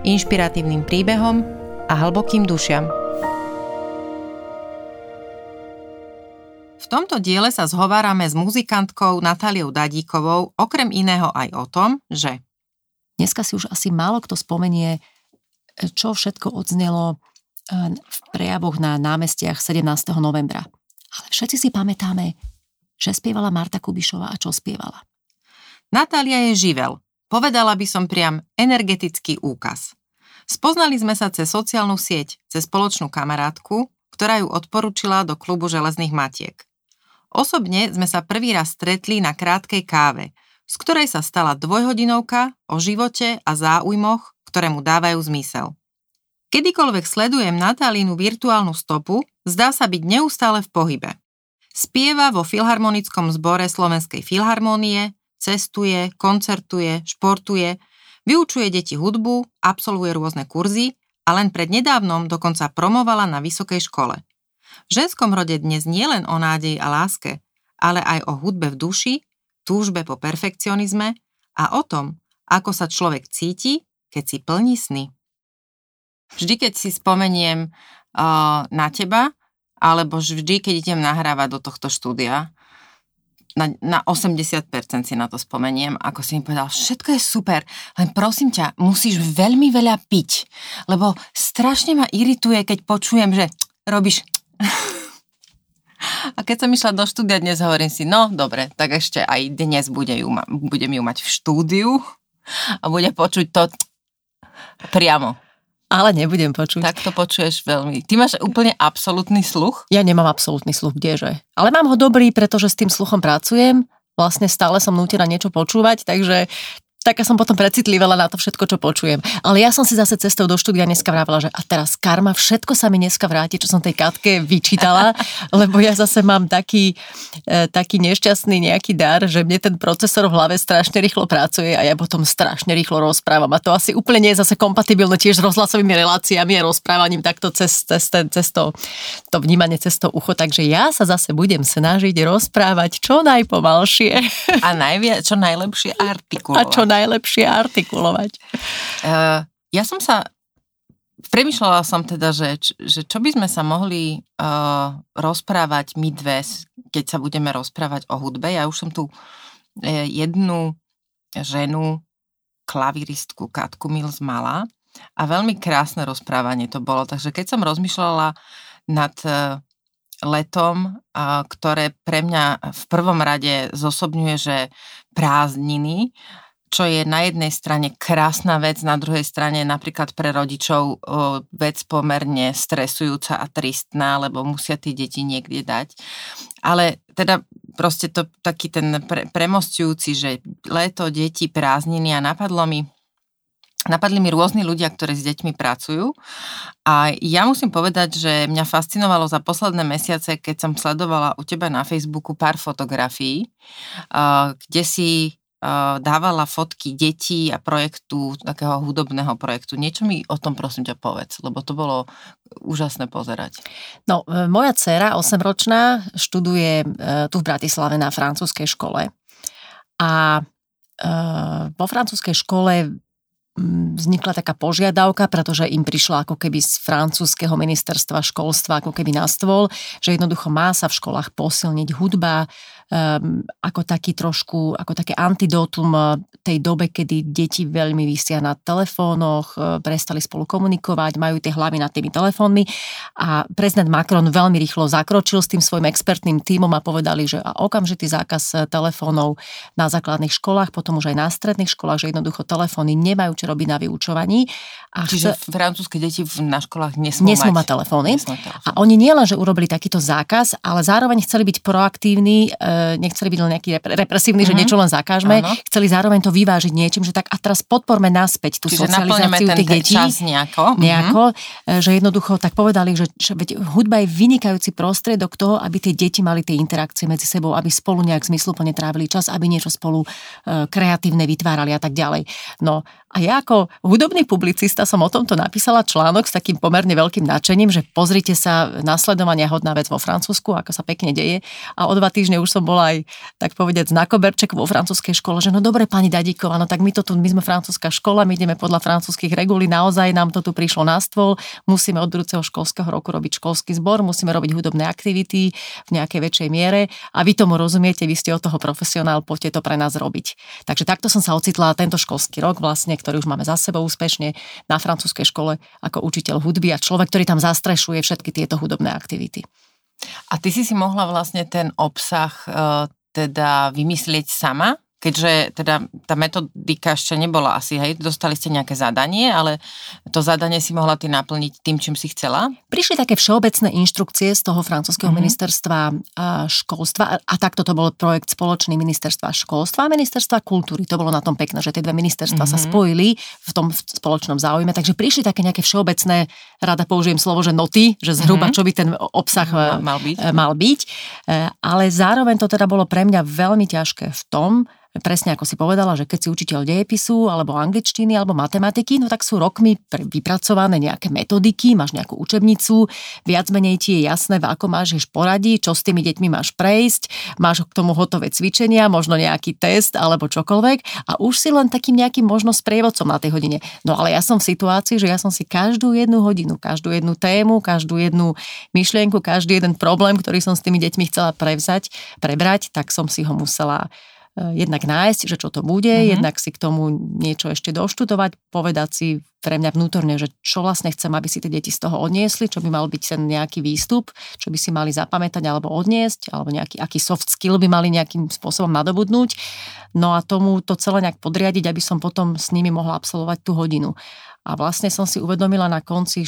inšpiratívnym príbehom a hlbokým dušiam. V tomto diele sa zhovárame s muzikantkou Natáliou Dadíkovou, okrem iného aj o tom, že dneska si už asi málo kto spomenie, čo všetko odznelo v prejavoch na námestiach 17. novembra. Ale všetci si pamätáme, že spievala Marta Kubišová a čo spievala. Natália je živel. Povedala by som priam energetický úkaz. Spoznali sme sa cez sociálnu sieť, cez spoločnú kamarátku, ktorá ju odporúčila do klubu železných matiek. Osobne sme sa prvý raz stretli na krátkej káve, z ktorej sa stala dvojhodinovka o živote a záujmoch, ktoré mu dávajú zmysel. Kedykoľvek sledujem Natálinu virtuálnu stopu, zdá sa byť neustále v pohybe. Spieva vo Filharmonickom zbore Slovenskej filharmónie, cestuje, koncertuje, športuje, vyučuje deti hudbu, absolvuje rôzne kurzy a len prednedávnom dokonca promovala na vysokej škole. V ženskom rode dnes nie len o nádeji a láske, ale aj o hudbe v duši, túžbe po perfekcionizme a o tom, ako sa človek cíti, keď si plní sny. Vždy, keď si spomeniem na teba, alebo vždy, keď idem nahrávať do tohto štúdia, na 80% si na to spomeniem, ako si mi povedal, všetko je super, len prosím ťa, musíš veľmi veľa piť, lebo strašne ma irituje, keď počujem, že robíš. A keď som išla do štúdia dnes, hovorím si, no dobre, tak ešte aj dnes budem ju mať v štúdiu a bude počuť to priamo. Ale nebudem počuť. Tak to počuješ veľmi. Ty máš úplne absolútny sluch? Ja nemám absolútny sluch, kdeže. Ale mám ho dobrý, pretože s tým sluchom pracujem. Vlastne stále som nútená niečo počúvať, takže taká som potom precitlivala na to všetko, čo počujem. Ale ja som si zase cestou do štúdia dneska vravila, že a teraz karma, všetko sa mi dneska vráti, čo som tej Katke vyčítala, lebo ja zase mám taký nešťastný nejaký dar, že mne ten procesor v hlave strašne rýchlo pracuje a ja potom strašne rýchlo rozprávam. A to asi úplne nie je zase kompatibilné tiež s rozhlasovými reláciami a rozprávaním takto cez to vnímanie cez to ucho. Takže ja sa zase budem snažiť rozprávať čo najpomalšie. A čo najlepšie artikulovať. Najlepšie artikulovať. Ja som sa premýšľala som teda, že čo by sme sa mohli rozprávať my dve, keď sa budeme rozprávať o hudbe. Ja už som tu jednu ženu, klaviristku Katku Mills mala a veľmi krásne rozprávanie to bolo. Takže keď som rozmýšľala nad letom, ktoré pre mňa v prvom rade zosobňuje, že prázdniny, čo je na jednej strane krásna vec, na druhej strane napríklad pre rodičov vec pomerne stresujúca a tristná, lebo musia tie deti niekde dať. Ale teda proste to taký ten premosťujúci, že leto, deti, prázdniny a napadli mi rôzni ľudia, ktorí s deťmi pracujú. A ja musím povedať, že mňa fascinovalo za posledné mesiace, keď som sledovala u teba na Facebooku pár fotografií, kde si dávala fotky detí a projektu, takého hudobného projektu. Niečo mi o tom prosím ťa povedz, lebo to bolo úžasné pozerať. No, moja dcéra, 8-ročná, študuje tu v Bratislave na francúzskej škole. A vo francúzskej škole vznikla taká požiadavka, pretože im prišla ako keby z francúzskeho ministerstva školstva ako keby na stôl, že jednoducho má sa v školách posilniť hudba ako také antidotum tej dobe, kedy deti veľmi visia na telefónoch, prestali spolu komunikovať, majú tie hlavy nad tými telefónmi a prezident Macron veľmi rýchlo zakročil s tým svojim expertným tímom a povedali, že a okamžitý zákaz telefónov na základných školách, potom už aj na stredných školách, že jednoducho telefóny nemajú čo robiť na vyučovaní. A čiže francúzske deti na školách nesmú mať telefóny. A oni nielen, že urobili takýto zákaz, ale zároveň chceli byť proaktívni nechceli byť len nejaký represívny, že niečo len zakážme, chceli zároveň to vyvážiť niečím, že tak a teraz podporme naspäť tú socializáciu tých detí. Nejako, že jednoducho tak povedali, že hudba je vynikajúci prostriedok toho, aby tie deti mali tie interakcie medzi sebou, aby spolu nejak zmysluplne trávili čas, aby niečo spolu kreatívne vytvárali a tak ďalej. No a ja ako hudobný publicista som o tomto napísala článok s takým pomerne veľkým nadšením, že pozrite sa, nasledovania hodná vec vo Francúzsku, ako sa pekne deje. A o 2 týždne už som bola aj, tak povedať, na koberček vo francúzskej škole, že no dobre, pani Dadíková, no tak my to tu, my sme francúzska škola, my ideme podľa francúzskych regulí, naozaj nám to tu prišlo na stôl, musíme od budúceho školského roku robiť školský zbor, musíme robiť hudobné aktivity v nejakej väčšej miere a vy tomu rozumiete, vy ste od toho profesionál, poďte to pre nás robiť. Takže takto som sa ocitla tento školský rok vlastne, ktorý už máme za sebou úspešne na francúzskej škole ako učiteľ hudby a človek, ktorý tam zastrešuje všetky tieto hudobné aktivity. A ty si mohla vlastne ten obsah teda vymyslieť sama? Keďže teda tá metodika ešte nebola asi, hej, dostali ste nejaké zadanie, ale to zadanie si mohla ty naplniť tým, čím si chcela? Prišli také všeobecné inštrukcie z toho francúzskeho ministerstva školstva a takto to bol projekt spoločný ministerstva školstva a ministerstva kultúry. To bolo na tom pekné, že tie dve ministerstva sa spojili v tom spoločnom záujme, takže prišli také nejaké všeobecné, rada použijem slovo, že noty, že zhruba čo by ten obsah mal byť. Ale zároveň to teda bolo pre mňa veľmi ťažké v tom, presne ako si povedala, že keď si učiteľ dejepisu alebo angličtiny alebo matematiky, no tak sú rokmi vypracované nejaké metodiky, máš nejakú učebnicu, viac menej ti je jasné, v ako máš ješ poradiť, čo s tými deťmi máš prejsť, máš k tomu hotové cvičenia, možno nejaký test alebo čokoľvek a už si len takým nejakým možno sprievodcom na tej hodine. No ale ja som v situácii, že ja som si každú jednu hodinu, každú jednu tému, každú jednu myšlienku, každý jeden problém, ktorý som s tými deťmi chcela prebrať, tak som si ho musela jednak nájsť, že čo to bude, jednak si k tomu niečo ešte doštudovať, povedať si pre mňa vnútorne, že čo vlastne chcem, aby si tie deti z toho odniesli, čo by mal byť ten nejaký výstup, čo by si mali zapamätať alebo odniesť, alebo nejaký aký soft skill by mali nejakým spôsobom nadobudnúť. No a tomu to celé nejak podriadiť, aby som potom s nimi mohla absolvovať tú hodinu. A vlastne som si uvedomila na konci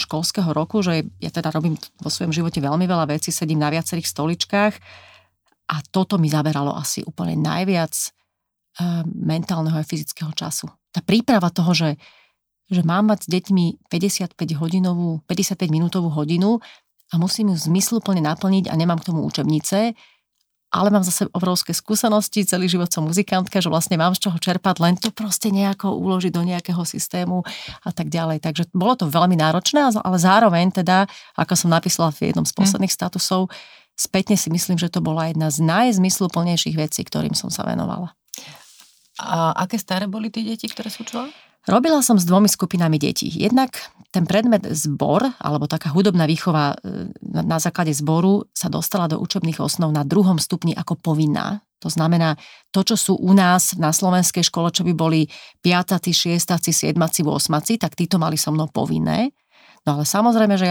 školského roku, že ja teda robím vo svojom živote veľmi veľa vecí, sedím na viacerých stoličkách. A toto mi zaberalo asi úplne najviac mentálneho a fyzického času. Tá príprava toho, že mám mať s deťmi 55-minútovú hodinu a musím ju zmysluplne naplniť a nemám k tomu učebnice, ale mám zase obrovské skúsenosti, celý život som muzikantka, že vlastne mám z čoho čerpať, len to proste nejako uložiť do nejakého systému a tak ďalej. Takže bolo to veľmi náročné, ale zároveň teda, ako som napísala v jednom z posledných statusov, spätne si myslím, že to bola jedna z najzmysluplnejších vecí, ktorým som sa venovala. A aké staré boli tie deti, ktoré si učila? Robila som s 2 skupinami detí. Jednak ten predmet zbor, alebo taká hudobná výchova na základe zboru sa dostala do učebných osnov na 2. stupni ako povinná. To znamená, to, čo sú u nás na slovenskej škole, čo by boli 5., 6., 7., 8., tak títo mali so mnou povinné. No ale samozrejme, že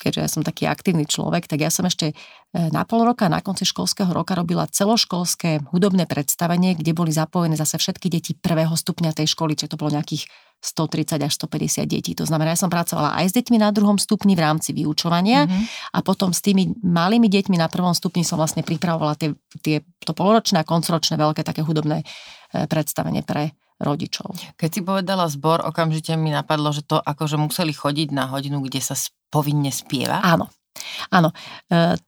keďže ja som taký aktívny človek, tak ja som ešte na pol roka, na konci školského roka robila celoškolské hudobné predstavenie, kde boli zapojené zase všetky deti 1. stupňa tej školy, čo to bolo nejakých 130 až 150 detí. To znamená, ja som pracovala aj s deťmi na 2. stupni v rámci vyučovania a potom s tými malými deťmi na 1. stupni som vlastne pripravovala to poloročné a koncoročné veľké také hudobné predstavenie pre rodičov. Keď si povedala zbor, okamžite mi napadlo, že to akože museli chodiť na hodinu, kde sa povinne spieva. Áno.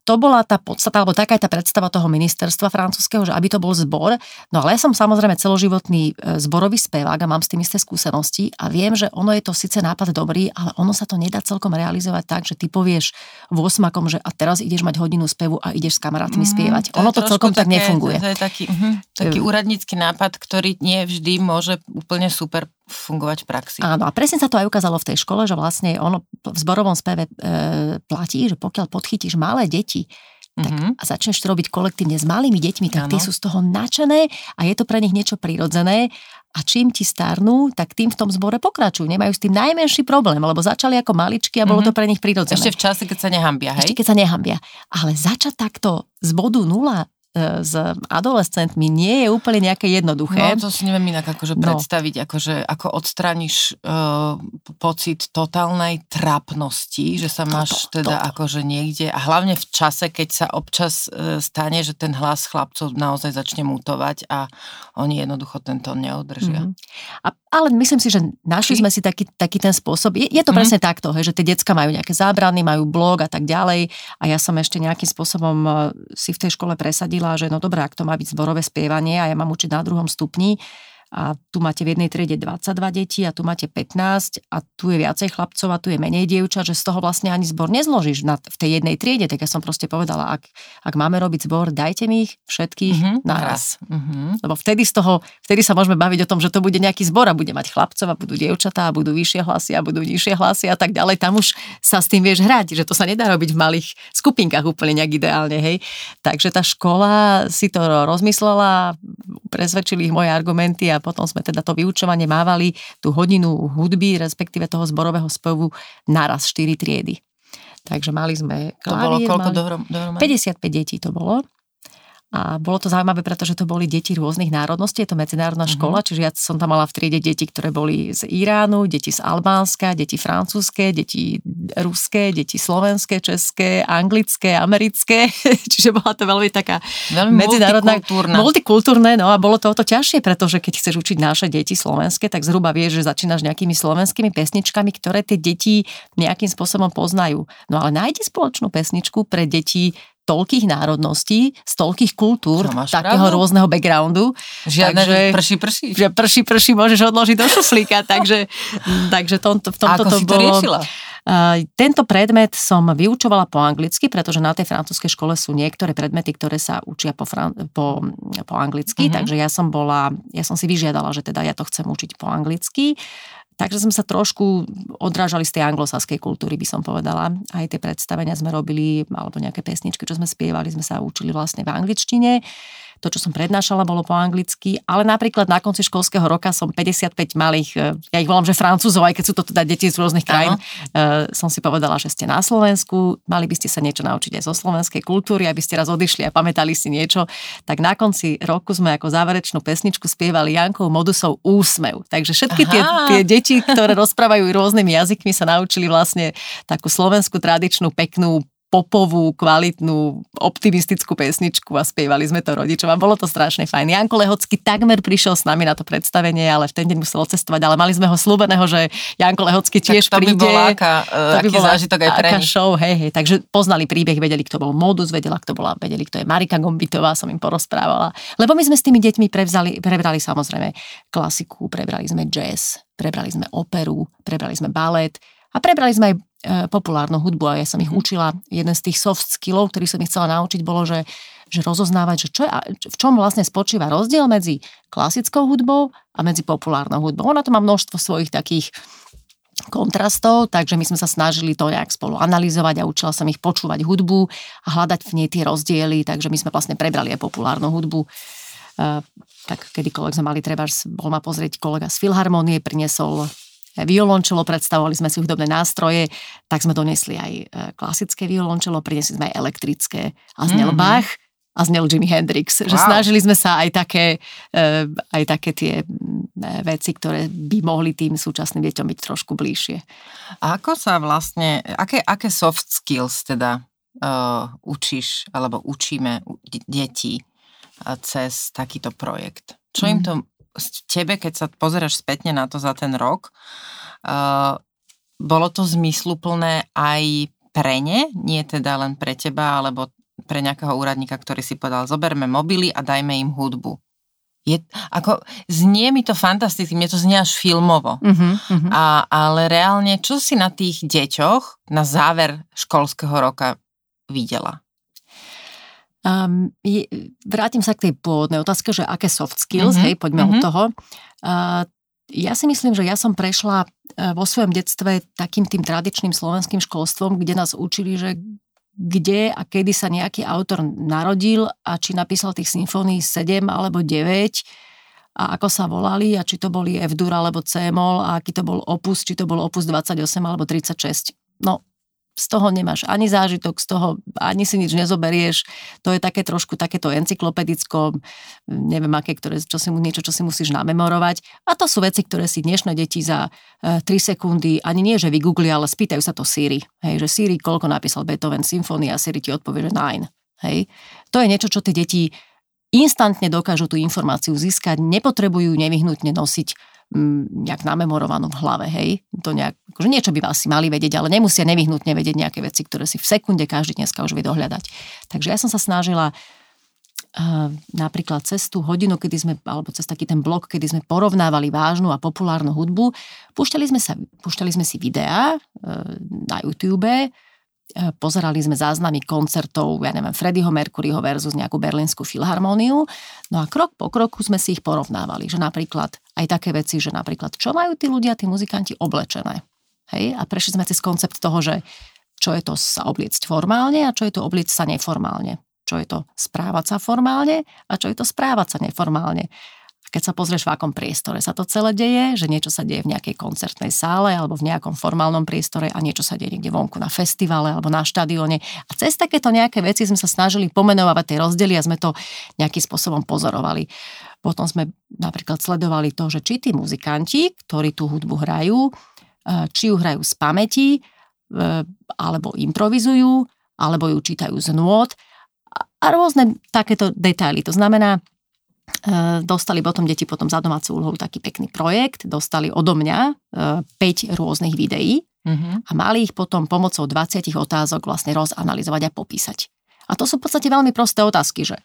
To bola tá podstata, alebo taká je tá predstava toho ministerstva francúzskeho, že aby to bol zbor. No ale ja som samozrejme celoživotný zborový spevák a mám s tým isté skúsenosti a viem, že ono je to síce nápad dobrý, ale ono sa to nedá celkom realizovať tak, že ty povieš vosmakom, že a teraz ideš mať hodinu spevu a ideš s kamarátmi spievať. Ono to celkom tak nefunguje. To je taký úradnícky nápad, ktorý nie vždy môže úplne super fungovať v praxi. Áno, a presne sa to aj ukázalo v tej škole, že vlastne ono v zborovom speve platí, že pokiaľ podchytíš malé deti, tak a začneš to robiť kolektívne s malými deťmi, tak tie sú z toho nadšené a je to pre nich niečo prirodzené. A čím ti starnú, tak tým v tom zbore pokračujú. Nemajú s tým najmenší problém, lebo začali ako maličky a bolo to pre nich prirodzené. Ešte v čase, keď sa nehambia, hej? Ešte keď sa nehambia. Ale začať takto z bodu nula s adolescentmi nie je úplne nejaké jednoduché. No to si neviem inak predstaviť, ako odstrániš pocit totálnej trápnosti, že sa máš niekde a hlavne v čase, keď sa občas stane, že ten hlas chlapcov naozaj začne mutovať a oni jednoducho ten tón neudržia. Mm-hmm. Ale myslím si, že našli sme si taký ten spôsob. Je to presne takto, že tie decka majú nejaké zábrany, majú blog a tak ďalej a ja som ešte nejakým spôsobom si v tej škole presadila, že no dobré, ak to má byť zborové spievanie a ja mám učiť na 2. stupni a tu máte v jednej triede 22 detí a tu máte 15 a tu je viacej chlapcov a tu je menej dievčat, že z toho vlastne ani zbor nezložíš v tej jednej triede. Tak ja som proste povedala, ak máme robiť zbor, dajte mi ich všetkých naraz. Mm-hmm. Lebo vtedy sa môžeme baviť o tom, že to bude nejaký zbor a bude mať chlapcov a budú dievčatá a budú vyššie hlasy a budú nižšie hlasy a tak ďalej. Tam už sa s tým vieš hrať, že to sa nedá robiť v malých skupinkách úplne nejak ideálne, hej. Takže tá škola si to rozmyslela, presvedčili ich moje argumenty a potom sme teda to vyučovanie mávali tú hodinu hudby, respektíve toho zborového spevu naraz 4 triedy. Takže mali sme klavír. To bolo koľko dohromady? 55 detí to bolo. A bolo to zaujímavé, pretože to boli deti rôznych národností, je to medzinárodná škola, čiže ja som tam mala v triede deti, ktoré boli z Iránu, deti z Albánska, deti francúzske, deti ruské, deti slovenské, české, anglické, americké, čiže bola to veľmi taká medzinárodná, multikultúrne, no a bolo to o to ťažšie, pretože keď chceš učiť naše deti slovenské, tak zhruba vieš, že začínaš nejakými slovenskými pesničkami, ktoré tie deti nejakým spôsobom poznajú. No ale nájdi spoločnú pesničku pre deti toľkých národností, z toľkých kultúr, takého rôzneho backgroundu. Žiadne, takže, prší môžeš odložiť do šuflíka, takže v tomto to bolo. Ako si to riešila? Tento predmet som vyučovala po anglicky, pretože na tej francúzskej škole sú niektoré predmety, ktoré sa učia po anglicky, takže ja som si vyžiadala, že teda ja to chcem učiť po anglicky. Takže sme sa trošku odrážali z tej anglosaskej kultúry, by som povedala. Aj tie predstavenia sme robili, alebo nejaké pesničky, čo sme spievali, sme sa učili vlastne v angličtine. To, čo som prednášala, bolo po anglicky, ale napríklad na konci školského roka som 55 malých, ja ich volám, že Francúzov, aj keď sú to teda deti z rôznych krajín, som si povedala, že ste na Slovensku, mali by ste sa niečo naučiť aj zo slovenskej kultúry, aby ste raz odišli a pamätali si niečo. Tak na konci roku sme ako záverečnú pesničku spievali Jankov Modusov Úsmev. Takže všetky tie deti, ktoré rozprávajú rôznymi jazykmi, sa naučili vlastne takú slovenskú tradičnú peknú popovú, kvalitnú, optimistickú pesničku a spievali sme to rodičom a bolo to strašne fajn. Janko Lehocký takmer prišiel s nami na to predstavenie, ale v ten deň musel odcestovať, ale mali sme ho slúbeného, že Janko Lehocký tiež príde. Tak to by bola aký zážitok aj pre nich. Show, hej. Takže poznali príbeh, vedeli, kto bol Modus, vedeli, kto je Marika Gombitová, som im porozprávala. Lebo my sme s tými deťmi prebrali samozrejme klasiku, prebrali sme jazz, prebrali sme operu, prebrali sme balet a prebrali sme aj populárnu hudbu a ja som ich učila. Jeden z tých soft skillov, ktorý som ich chcela naučiť, bolo, že rozoznávať, že v čom vlastne spočíva rozdiel medzi klasickou hudbou a medzi populárnou hudbou. Ona to má množstvo svojich takých kontrastov, takže my sme sa snažili to nejak spolu analyzovať a učila som ich počúvať hudbu a hľadať v nej tie rozdiely, takže my sme vlastne prebrali aj populárnu hudbu. Tak kedykoľvek sme mali, bol ma pozrieť kolega z Filharmónie, priniesol violončelo, predstavovali sme si hudobné nástroje, tak sme donesli aj klasické violončelo, priniesli sme aj elektrické a znel Bach a znel Jimi Hendrix. Wow. Že snažili sme sa aj také tie veci, ktoré by mohli tým súčasným deťom byť trošku bližšie. A ako sa vlastne, aké soft skills teda učíš alebo učíme deti cez takýto projekt? Čo im to tebe, keď sa pozeráš spätne na to za ten rok, bolo to zmysluplné aj pre ne, nie teda len pre teba, alebo pre nejakého úradníka, ktorý si povedal, zoberme mobily a dajme im hudbu. Znie mi to fantasticky, mne to znie až filmovo. Ale reálne, čo si na tých deťoch na záver školského roka videla? Vrátim sa k tej pôvodnej otázke, že aké soft skills, poďme od toho. Ja si myslím, že ja som prešla vo svojom detstve takým tým tradičným slovenským školstvom, kde nás učili, že kde a kedy sa nejaký autor narodil a či napísal tých symfónií 7 alebo 9 a ako sa volali a či to boli F-dur alebo C-mol a aký to bol opus, či to bol opus 28 alebo 36. No, z toho nemáš ani zážitok, z toho ani si nič nezoberieš. To je také trošku takéto encyklopedicko, neviem aké, čo si musíš namemorovať. A to sú veci, ktoré si dnešné deti za 3 sekundy ani nie, že vygoogli, ale spýtajú sa to Siri. Hej, že Siri, koľko napísal Beethoven symfónie, a Siri ti odpovie, že 9. Hej. To je niečo, čo tie deti instantne dokážu tú informáciu získať, nepotrebujú nevyhnutne nosiť nejak namemorovanú v hlave, hej. To nejak, akože niečo by asi mali vedieť, ale nemusia nevyhnutne vedieť nejaké veci, ktoré si v sekunde každý dneska už vie dohľadať. Takže ja som sa snažila napríklad cez tú hodinu, kedy sme, alebo cez taký ten blok, kedy sme porovnávali vážnu a populárnu hudbu, púšťali sme si videá na YouTube, pozerali sme záznamy koncertov, ja neviem, Freddyho Mercuryho versus nejakú Berlínsku filharmóniu. No a krok po kroku sme si ich porovnávali, že napríklad aj také veci, že napríklad čo majú tí ľudia, tí muzikanti oblečené. Hej? A prešli sme cez koncept toho, že čo je to sa obliecť formálne a čo je to obliecť sa neformálne. Čo je to správať sa formálne a čo je to správať sa neformálne. Keď sa pozrieš, v akom priestore sa to celé deje, že niečo sa deje v nejakej koncertnej sále alebo v nejakom formálnom priestore a niečo sa deje niekde vonku na festivale alebo na štadióne. A cez takéto nejaké veci sme sa snažili pomenovať tie rozdiely a sme to nejakým spôsobom pozorovali. Potom sme napríklad sledovali to, že či tí muzikanti, ktorí tú hudbu hrajú, či ju hrajú z pamäti, alebo improvizujú, alebo ju čítajú z nôt a rôzne takéto detaily. To znamená, dostali deti potom za domácu úlohu taký pekný projekt, dostali odo mňa 5 rôznych videí a mali ich potom pomocou 20 otázok vlastne rozanalizovať a popísať. A to sú v podstate veľmi prosté otázky, že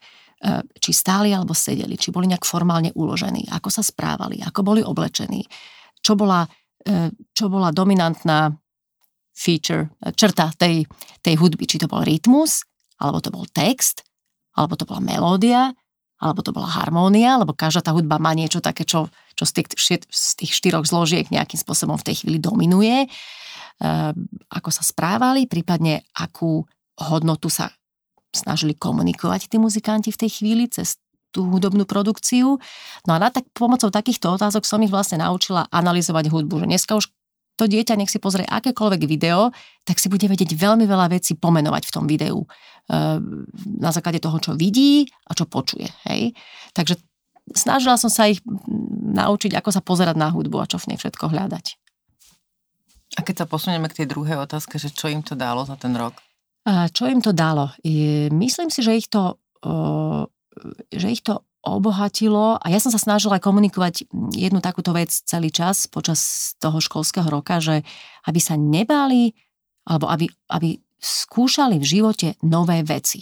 či stáli alebo sedeli, či boli nejak formálne uložení, ako sa správali, ako boli oblečení, čo bola dominantná črta tej hudby, či to bol rytmus, alebo to bol text, alebo to bola melódia, alebo to bola harmónia, lebo každá tá hudba má niečo také, čo z tých 4 zložiek nejakým spôsobom v tej chvíli dominuje. Ako sa správali, prípadne akú hodnotu sa snažili komunikovať tí muzikanti v tej chvíli cez tú hudobnú produkciu. No a pomocou takýchto otázok som ich vlastne naučila analyzovať hudbu, že dneska už to dieťa, nech si pozrie akékoľvek video, tak si bude vedieť veľmi veľa vecí pomenovať v tom videu. Na základe toho, čo vidí a čo počuje. Hej? Takže snažila som sa ich naučiť, ako sa pozerať na hudbu a čo v nej všetko hľadať. A keď sa posunieme k tej druhej otázke, že čo im to dalo za ten rok? Čo im to dalo? Myslím si, že ich to obohatilo a ja som sa snažila komunikovať jednu takúto vec celý čas počas toho školského roka, že aby sa nebáli, alebo aby skúšali v živote nové veci.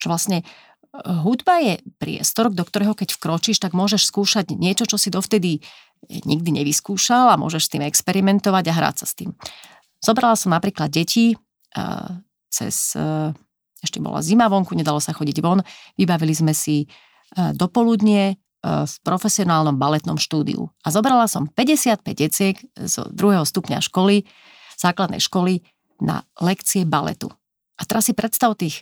Čo vlastne hudba je priestor, do ktorého keď vkročíš, tak môžeš skúšať niečo, čo si dovtedy nikdy nevyskúšal a môžeš s tým experimentovať a hrať sa s tým. Zobrala som napríklad deti ešte bola zima vonku, nedalo sa chodiť von. Vybavili sme si dopoludnie v profesionálnom baletnom štúdiu. A zobrala som 55 deciek z 2. stupňa školy, základnej školy, na lekcie baletu. A teraz si predstav tých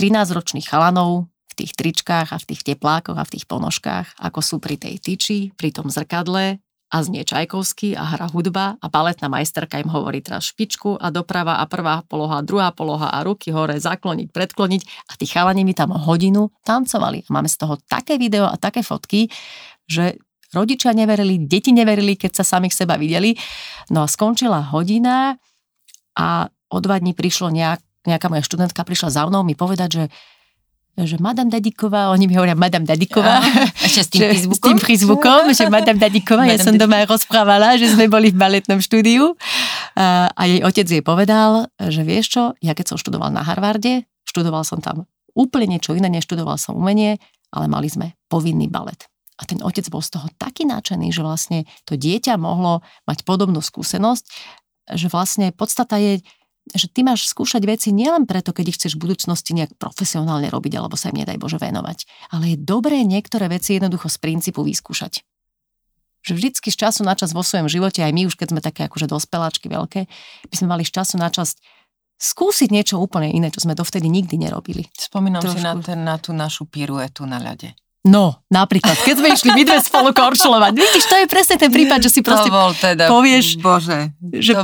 13-ročných chalanov v tých tričkách a v tých teplákoch a v tých ponožkách, ako sú pri tej tyči, pri tom zrkadle, a znie Čajkovský a hra hudba a baletná majsterka im hovorí teraz špičku a doprava a prvá poloha, druhá poloha a ruky hore, zakloniť, predkloniť a tí chalani mi tam hodinu tancovali. A máme z toho také video a také fotky, že rodičia neverili, deti neverili, keď sa samých seba videli. No a skončila hodina a o 2 dní prišlo nejaká moja študentka prišla za mnou mi povedať, že Madame Dadíková, oni mi hovoria Madame Dadíková. Ešte s tým prízvukom, že Madame Dadíková, ja som doma rozprávala, že sme boli v baletnom štúdiu a jej otec jej povedal, že vieš čo, ja keď som študoval na Harvarde, študoval som tam úplne niečo iné, neštudoval som umenie, ale mali sme povinný balet. A ten otec bol z toho taký nadšený, že vlastne to dieťa mohlo mať podobnú skúsenosť, že vlastne podstata je, že ty máš skúšať veci nielen preto, keď ich chceš v budúcnosti nejak profesionálne robiť, alebo sa im nedaj Bože venovať. Ale je dobré niektoré veci jednoducho z princípu vyskúšať. Že vždycky z času na čas vo svojom živote, aj my už keď sme také akože dospeláčky veľké, by sme mali z času na čas skúsiť niečo úplne iné, čo sme dovtedy nikdy nerobili. Spomínam si na tú našu piruetu na ľade. No, napríklad, keď sme išli my dve spolu korčľovať. Vidíš, to je presne ten prípad, že si proste teda, povieš, bože, že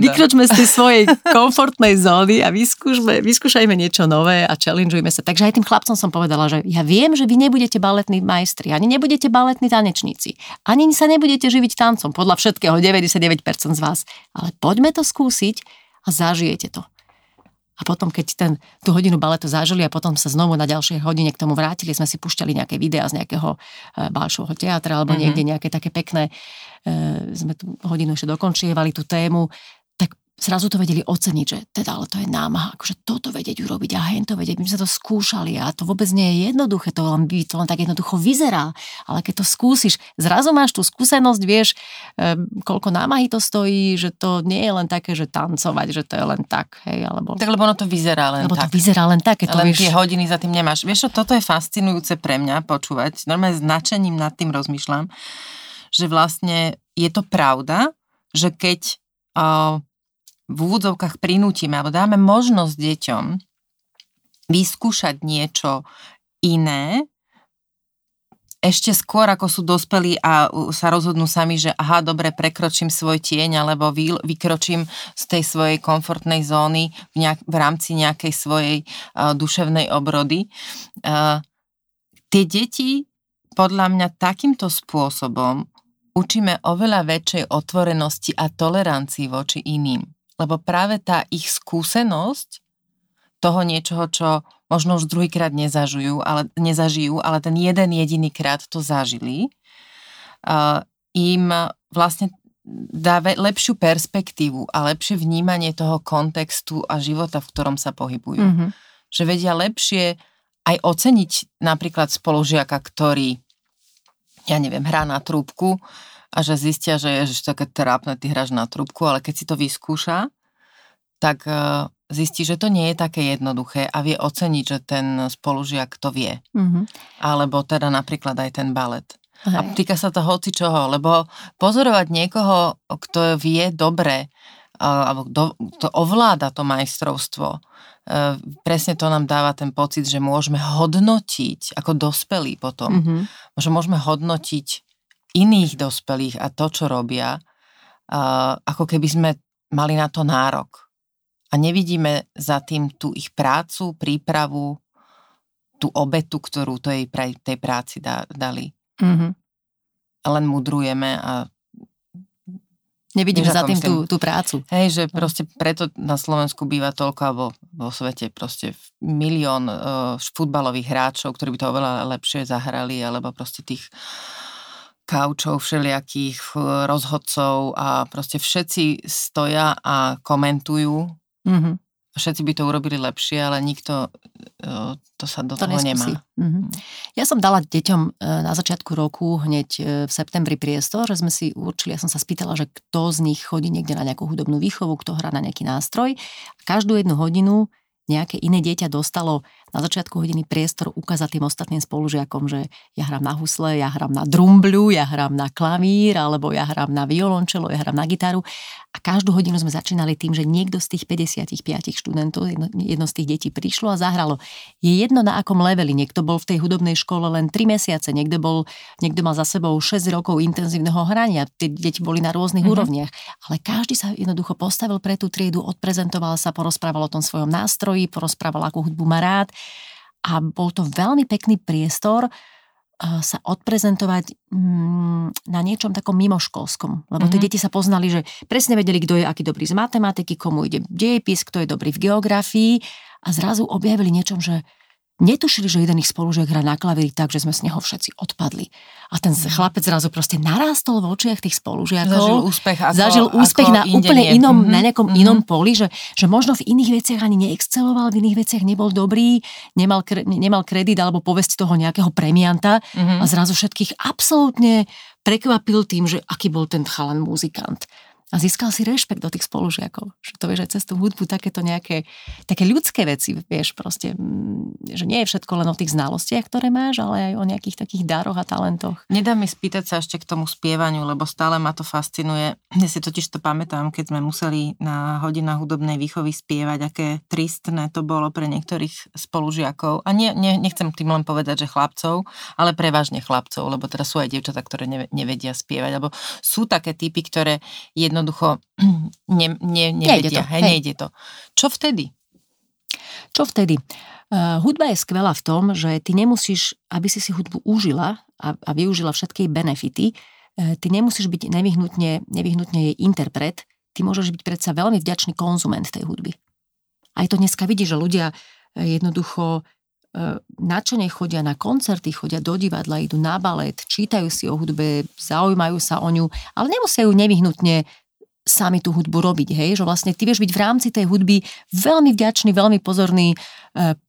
vykročme z tej svojej komfortnej zóny a vyskúšajme niečo nové a challengeujme sa. Takže aj tým chlapcom som povedala, že ja viem, že vy nebudete baletní majstri, ani nebudete baletní tanečníci, ani sa nebudete živiť tancom, podľa všetkého 99% z vás. Ale poďme to skúsiť a zažijete to. A potom, keď tú hodinu baletu zažili a potom sa znovu na ďalšej hodine k tomu vrátili, sme si púšťali nejaké videá z nejakého Boľšovho teatra alebo niekde nejaké také pekné, sme tú hodinu ešte dokončievali tú tému, tak zrazu to vedeli oceniť, že teda, ale to je námaha, akože toto vedieť urobiť a hento vedieť, my sme to skúšali a to vôbec nie je jednoduché, to len tak jednoducho vyzerá, ale keď to skúsiš, zrazu máš tú skúsenosť, vieš, koľko námahy to stojí, že to nie je len také, že tancovať, že to je len tak, hej, alebo... Tak lebo ono to vyzerá len tak. To vyzerá len tak, keď to vieš. Len tie hodiny za tým nemáš. Vieš čo, toto je fascinujúce pre mňa počúvať, normálne značením nad tým rozmýšľam, že vlastne je to pravda, že keď v úvodzovkách prinútime alebo dáme možnosť deťom vyskúšať niečo iné, ešte skôr ako sú dospelí a sa rozhodnú sami, že aha, dobre, prekročím svoj tieň alebo vykročím z tej svojej komfortnej zóny v rámci nejakej svojej duševnej obrody. Tie deti podľa mňa takýmto spôsobom učíme oveľa väčšej otvorenosti a tolerancii voči iným. Lebo práve tá ich skúsenosť toho niečoho, čo možno už druhýkrát nezažijú, ale ten jeden jediný krát to zažili, im vlastne dá lepšiu perspektívu a lepšie vnímanie toho kontextu a života, v ktorom sa pohybujú. Mm-hmm. Že vedia lepšie aj oceniť napríklad spolužiaka, ktorý hrá na trúbku a že zistia, že je také trápne, ty hráš na trúbku, ale keď si to vyskúša, tak zistí, že to nie je také jednoduché a vie oceniť, že ten spolužiak to vie. Mm-hmm. Alebo teda napríklad aj ten balet. Hej. A týka sa to hocičoho, lebo pozorovať niekoho, kto vie dobre, alebo kto ovláda to majstrovstvo, presne to nám dáva ten pocit, že môžeme hodnotiť, ako dospelí potom, že môžeme hodnotiť iných dospelých a to, čo robia, ako keby sme mali na to nárok. A nevidíme za tým tú ich prácu, prípravu, tú obetu, ktorú tej práci dali. Mm-hmm. A len mudrujeme a nevidím za tým tú prácu. Hej, že proste preto na Slovensku býva toľko, alebo vo svete proste milión futbalových hráčov, ktorí by to oveľa lepšie zahrali, alebo proste tých kaučov všelijakých rozhodcov a proste všetci stoja a komentujú. Mm-hmm. Všetci by to urobili lepšie, ale nikto to sa do toho nemá. Mhm. Ja som dala deťom na začiatku roku hneď v septembri priestor, že sme si určili, ja som sa spýtala, že kto z nich chodí niekde na nejakú hudobnú výchovu, kto hrá na nejaký nástroj. Každú jednu hodinu nejaké iné dieťa dostalo na začiatku hodiny priestor ukázať tým ostatným spolužiakom, že ja hrám na husle, ja hrám na drumbľu, ja hrám na klavír, alebo ja hrám na violončelo, ja hrám na gitaru. A každú hodinu sme začínali tým, že niekto z tých 55 študentov, jedno z tých detí prišlo a zahralo. Je jedno na akom leveli, niekto bol v tej hudobnej škole len 3 mesiace, niekto mal za sebou 6 rokov intenzívneho hrania, tie deti boli na rôznych úrovniach, ale každý sa jednoducho postavil pre tú triedu, odprezentoval sa, porozprával o tom svojom nástroji, porozprával, akú hudbu má rád a bol to veľmi pekný priestor sa odprezentovať na niečom takom mimoškolskom. Lebo tie deti sa poznali, že presne vedeli, kto je aký dobrý z matematiky, komu ide dejepis, kto je dobrý v geografii a zrazu objavili niečom, že netušili, že jeden ich spolužiak hrá na klavíri tak, že sme z neho všetci odpadli. A ten chlapec zrazu proste narástol v očiach tých spolužiakov. Zažil úspech na úplne inom, na nejakom inom poli, že možno v iných veciach ani neexceloval, v iných veciach nebol dobrý, nemal kredit alebo povesť toho nejakého premianta a zrazu všetkých absolútne prekvapil tým, že aký bol ten chalan muzikant. A A získal si rešpekt do tých spolužiakov. Že to vieš aj cez tú hudbu, takéto nejaké také ľudské veci, vieš proste, že nie je všetko len o tých znalostiach, ktoré máš, ale aj o nejakých takých dároch a talentoch. Nedá mi spýtať sa ešte k tomu spievaniu, lebo stále ma to fascinuje. Ja si totiž to pamätám, keď sme museli na hodinách hudobnej výchovy spievať, aké tristné to bolo pre niektorých spolužiakov. A nechcem tým len povedať, že chlapcov, ale prevažne chlapcov, lebo teda sú aj dievčatá, ktoré nevedia spievať, alebo sú také typy, ktoré jednoducho nevedia. Nejde to. Čo vtedy? Hudba je skvelá v tom, že ty nemusíš, aby si hudbu užila a využila všetky jej benefity, ty nemusíš byť nevyhnutne jej interpret, ty môžeš byť predsa veľmi vďačný konzument tej hudby. Aj to dneska vidíš, že ľudia jednoducho nadšene chodia na koncerty, chodia do divadla, idú na balet, čítajú si o hudbe, zaujímajú sa o ňu, ale nemusia ju nevyhnutne sami tú hudbu robiť, hej? Že vlastne ty vieš byť v rámci tej hudby veľmi vďačný, veľmi pozorný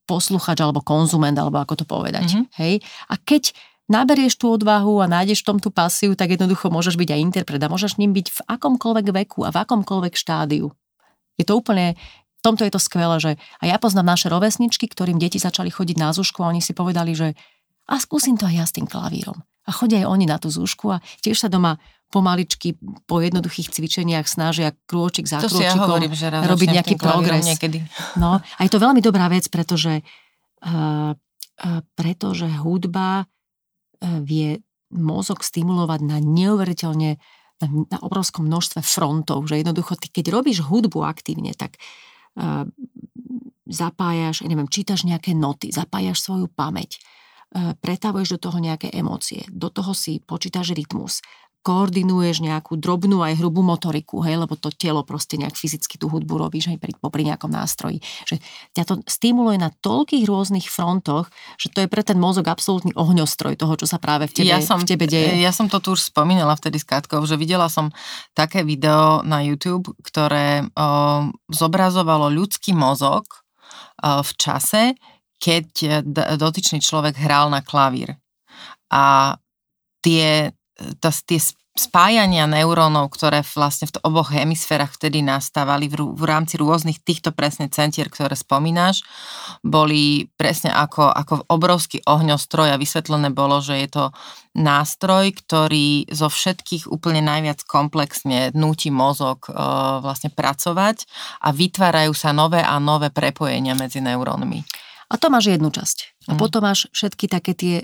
posluchač alebo konzument, alebo ako to povedať, hej? A keď naberieš tú odvahu a nájdeš v tom tú pasiu, tak jednoducho môžeš byť aj interpret a môžeš ním byť v akomkoľvek veku a v akomkoľvek štádiu. Je to úplne... V tomto je to skvelé, že a ja poznám naše rovesničky, ktorým deti začali chodiť na zúšku a oni si povedali, že a skúsim to aj ja s tým klavírom. A chodia aj oni na tú zúšku a tiež sa doma pomaličky po jednoduchých cvičeniach snažia krôčik za krôčikom robiť nejaký progres. No, a je to veľmi dobrá vec, pretože hudba vie mozog stimulovať na neuveriteľne, na obrovskom množstve frontov, že jednoducho ty, keď robíš hudbu aktívne, tak zapájaš, čítaš nejaké noty, zapájaš svoju pamäť, pretavuješ do toho nejaké emócie, do toho si počítaš rytmus, koordinuješ nejakú drobnú aj hrubú motoriku, hej, lebo to telo proste nejak fyzicky tú hudbu robíš, hej, popri nejakom nástroji. Že ťa to stimuluje na toľkých rôznych frontoch, že to je pre ten mozog absolútny ohňostroj toho, čo sa práve v tebe deje. Ja som to tu už spomínala vtedy s Katkou, že videla som také video na YouTube, ktoré zobrazovalo ľudský mozog v čase, keď dotyčný človek hral na klavír. A tie spájania neurónov, ktoré vlastne v oboch hemisférach vtedy nastávali v rámci rôznych týchto presne centier, ktoré spomínaš, boli presne ako obrovský ohňostroj a vysvetlené bolo, že je to nástroj, ktorý zo všetkých úplne najviac komplexne núti mozog vlastne pracovať a vytvárajú sa nové a nové prepojenia medzi neurónmi. A to máš jednu časť. A potom máš všetky také tie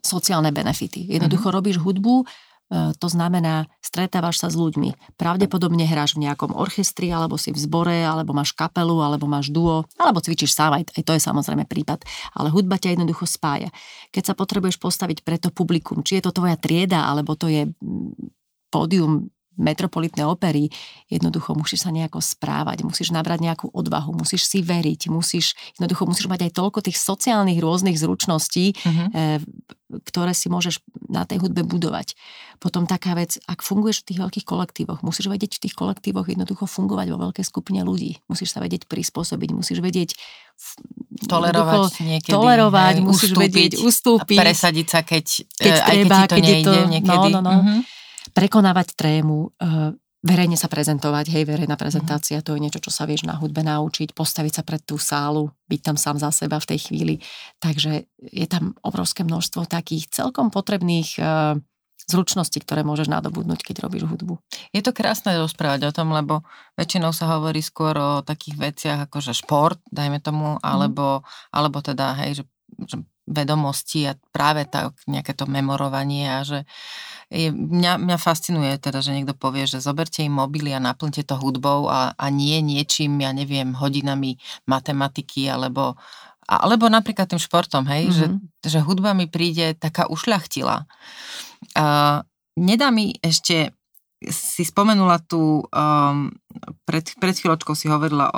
sociálne benefity. Jednoducho robíš hudbu, to znamená, stretávaš sa s ľuďmi. Pravdepodobne hráš v nejakom orchestri, alebo si v zbore, alebo máš kapelu, alebo máš duo, alebo cvičíš sám, aj to je samozrejme prípad. Ale hudba ťa jednoducho spája. Keď sa potrebuješ postaviť pre to publikum, či je to tvoja trieda, alebo to je pódium Metropolitnej opery, jednoducho musíš sa nejako správať, musíš nabrať nejakú odvahu, musíš si veriť, musíš mať aj toľko tých sociálnych rôznych zručností, ktoré si môžeš na tej hudbe budovať. Potom taká vec, ak funguješ v tých veľkých kolektívoch, musíš vedieť v tých kolektívoch jednoducho fungovať vo veľkej skupine ľudí. Musíš sa vedieť prispôsobiť, musíš vedieť tolerovať, musíš vedieť ustúpiť a presadiť sa, keď ti to nejde niekedy. Prekonávať trému, verejne sa prezentovať, hej, verejná prezentácia, to je niečo, čo sa vieš na hudbe naučiť, postaviť sa pred tú sálu, byť tam sám za seba v tej chvíli. Takže je tam obrovské množstvo takých celkom potrebných zručností, ktoré môžeš nadobudnúť, keď robíš hudbu. Je to krásne rozprávať o tom, lebo väčšinou sa hovorí skôr o takých veciach, ako že šport, dajme tomu, alebo teda, hej, že vedomosti a práve tak nejaké to memorovanie a že mňa fascinuje teda, že niekto povie, že zoberte im mobily a naplňte to hudbou a nie niečím, ja neviem, hodinami matematiky alebo napríklad tým športom, hej, že hudba mi príde taká ušľachtilá. Nedá mi ešte, si spomenula tu, pred chvíľočkou si hovorila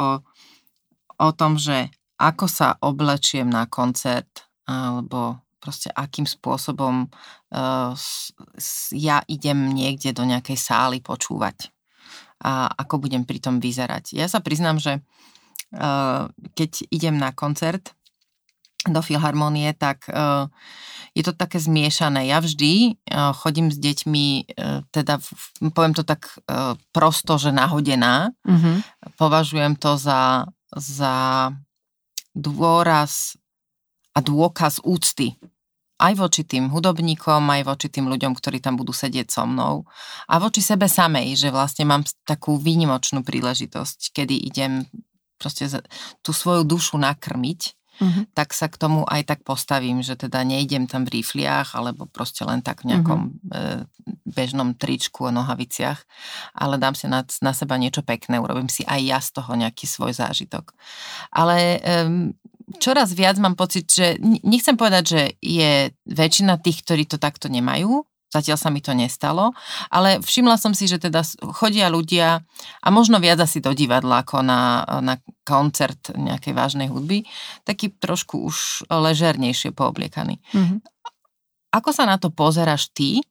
o tom, že ako sa oblečiem na koncert, alebo proste akým spôsobom ja idem niekde do nejakej sály počúvať a ako budem pri tom vyzerať. Ja sa priznám, že keď idem na koncert, do filharmónie, tak je to také zmiešané. Ja vždy chodím s deťmi, teda poviem to tak prosto, že nahodená. Mm-hmm. Považujem to za dôraz a dôkaz úcty. Aj voči tým hudobníkom, aj voči tým ľuďom, ktorí tam budú sedieť so mnou. A voči sebe samej, že vlastne mám takú výnimočnú príležitosť, kedy idem proste tú svoju dušu nakrmiť. Uh-huh. Tak sa k tomu aj tak postavím, že teda nejdem tam v rifliach alebo proste len tak v nejakom bežnom tričku a nohaviciach, ale dám si na seba niečo pekné, urobím si aj ja z toho nejaký svoj zážitok. Ale čoraz viac mám pocit, že nechcem povedať, že je väčšina tých, ktorí to takto nemajú, zatiaľ sa mi to nestalo, ale všimla som si, že teda chodia ľudia a možno viac asi do divadla ako na koncert nejakej vážnej hudby, taký trošku už ležernejšie poobliekaný. Mm-hmm. Ako sa na to pozeráš ty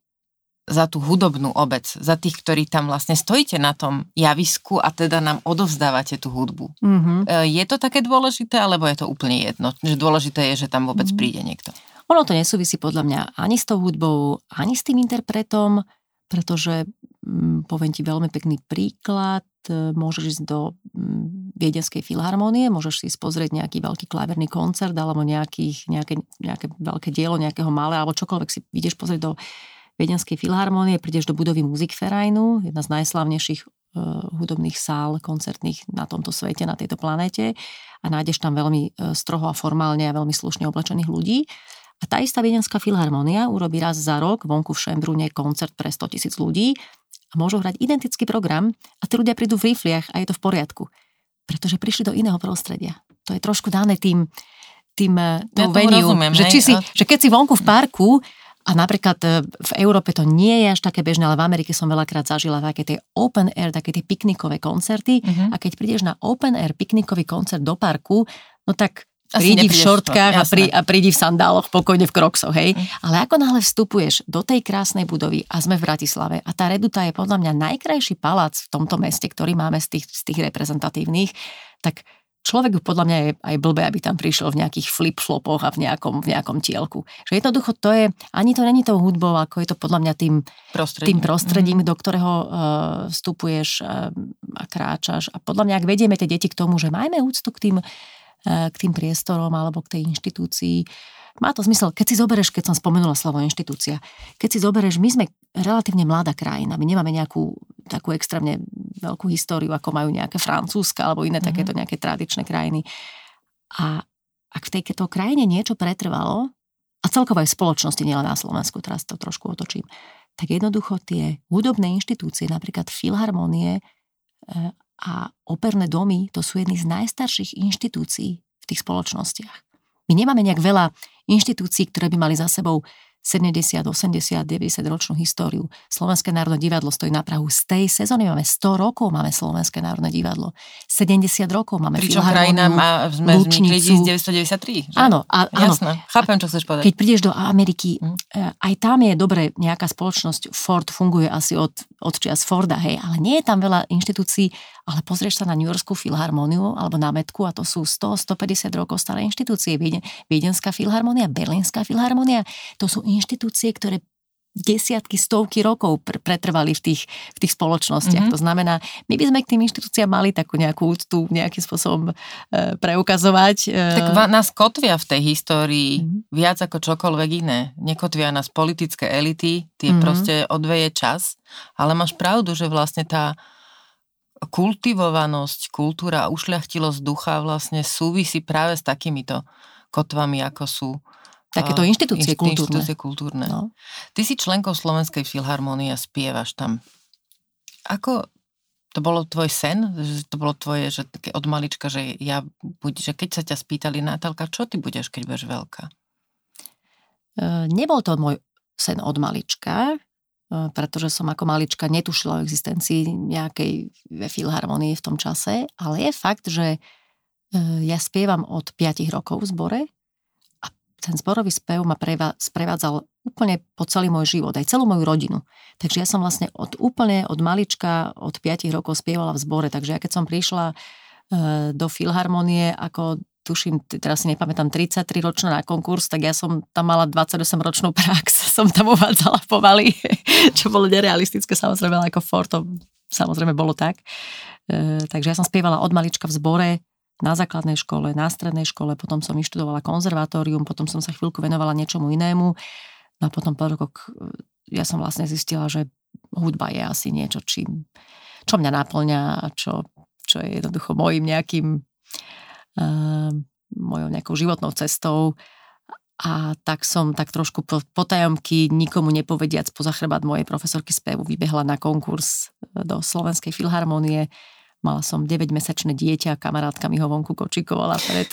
za tú hudobnú obec, za tých, ktorí tam vlastne stojíte na tom javisku a teda nám odovzdávate tú hudbu? Mm-hmm. Je to také dôležité, alebo je to úplne jedno? Že dôležité je, že tam vôbec príde niekto? Ono to nesúvisí podľa mňa ani s tou hudbou, ani s tým interpretom, pretože poviem ti veľmi pekný príklad, môžeš ísť do Viedenskej filharmónie, môžeš si pozrieť nejaký veľký klaverný koncert alebo nejaké veľké dielo, nejakého malého, alebo čokoľvek si ideš pozrieť do Viedenskej filharmónie, prídeš do budovy Muzik Vereinu, jedna z najslavnejších hudobných sál koncertných na tomto svete, na tejto planéte, a nájdeš tam veľmi stroho a formálne a veľmi slušne oblečených ľudí. A tá istá Viedenská filharmónia urobí raz za rok vonku v Schönbrunne koncert pre 100 000 ľudí a môžu hrať identický program a tí ľudia prídu v rifliach a je to v poriadku. Pretože prišli do iného prostredia. To je trošku dané tým ja venue. Rozumiem, že keď si vonku v parku, a napríklad v Európe to nie je až také bežné, ale v Amerike som veľakrát zažila také tie open air, také tie piknikové koncerty. Uh-huh. A keď prídeš na open air piknikový koncert do parku, no tak prídi v šortkách a prídi v sandáloch, pokojne v kroksoch, hej. Uh-huh. Ale ako náhle vstupuješ do tej krásnej budovy a sme v Bratislave a tá Reduta je podľa mňa najkrajší palác v tomto meste, ktorý máme z tých reprezentatívnych, tak človek podľa mňa je aj blbé, aby tam prišiel v nejakých flip-flopoch a v nejakom tielku. Že jednoducho to je, ani to není tou hudbou, ako je to podľa mňa tým prostredím do ktorého vstupuješ a kráčaš. A podľa mňa, ak vedieme tie deti k tomu, že máme úctu k tým priestorom alebo k tej inštitúcii, má to zmysel. Keď si zoberieš, keď som spomenula slovo inštitúcia, keď si zoberieš, my sme relatívne mladá krajina, my nemáme nejakú takú extrémne veľkú históriu, ako majú nejaké Francúzska alebo iné takéto nejaké tradičné krajiny. A ak v tejto krajine niečo pretrvalo, a celkovo aj v spoločnosti, nielen na Slovensku, teraz to trošku otočím, tak jednoducho tie hudobné inštitúcie, napríklad filharmónie a operné domy, to sú jedny z najstarších inštitúcií v tých spoločnostiach. My nemáme nejak veľa inštitúcií, ktoré by mali za sebou 70, 80, 90 ročnú históriu. Slovenské národné divadlo stojí na prahu. Z tej sezóny máme 100 rokov, máme Slovenské národné divadlo. 70 rokov máme Filharmóniu, Lučnicu. 1993. Že? Áno. Jasné, chápem, čo chceš povedať. Keď prídeš do Ameriky, aj tam je dobre nejaká spoločnosť. Ford funguje asi od čias Forda, hej, ale nie je tam veľa inštitúcií, ale pozrieš sa na New Yorkskú filharmóniu alebo na Metku a to sú 100-150 rokov staré inštitúcie. Viedenská filharmónia, Berlínska filharmónia, to sú inštitúcie, ktoré desiatky, stovky rokov pretrvali v tých spoločnostiach. Mm-hmm. To znamená, my by sme k tým inštitúciám mali takú nejakú úctu, nejakým spôsobom preukazovať. Tak nás kotvia v tej histórii viac ako čokoľvek iné. Nekotvia nás politické elity, tie proste odveje čas, ale máš pravdu, že vlastne tá kultivovanosť, kultúra a ušľachtilosť ducha vlastne súvisí práve s takýmito kotvami, ako sú takéto inštitúcie kultúrne. No. Ty si členkou Slovenskej filharmónie a spievaš tam. Ako to bolo tvoj sen? Že to bolo tvoje, že od malička, že keď sa ťa spýtali, Natálka, čo ty budeš, keď budeš veľká? Nebol to môj sen od malička, pretože som ako malička netušila o existencii nejakej filharmónie v tom čase, ale je fakt, že ja spievam od 5 rokov v zbore. Ten zborový spev ma sprevádzal úplne po celý môj život, aj celú moju rodinu. Takže ja som vlastne od malička, od 5 rokov spievala v zbore. Takže ja keď som prišla do filharmonie ako tuším, teraz si nepamätám, 33 ročná na konkurs, tak ja som tam mala 28 ročnú prax, som tam uvádzala pomaly, čo bolo nerealistické, samozrejme, ale ako for to samozrejme bolo tak. Takže ja som spievala od malička v zbore, na základnej škole, na strednej škole, potom som vyštudovala konzervatórium, potom som sa chvíľku venovala niečomu inému a potom po rokoch ja som vlastne zistila, že hudba je asi niečo, čo mňa naplňa a čo je jednoducho mojim nejakým mojou nejakou životnou cestou a tak som tak trošku potajomky nikomu nepovediac poza chrbát mojej profesorky spevu vybehla na konkurs do Slovenskej filharmónie. Mala som 9-mesačné dieťa a kamarátka mi ho vonku kočikovala pred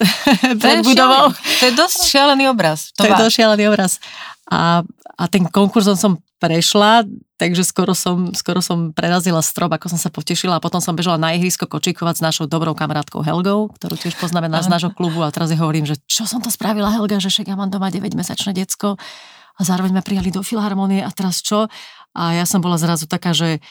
budovou. To je dosť šialený obraz. To je dosť šialený obraz. A ten konkurs som prešla, takže skoro som prerazila strop, ako som sa potešila a potom som bežala na ihrisko kočikovať s našou dobrou kamarátkou Helgou, ktorú tiež poznáme z nášho klubu a teraz jej hovorím, že čo som to spravila Helga, že však ja mám doma 9-mesačné decko a zároveň ma prijali do filharmonie a teraz čo? A ja som bola zrazu taká, že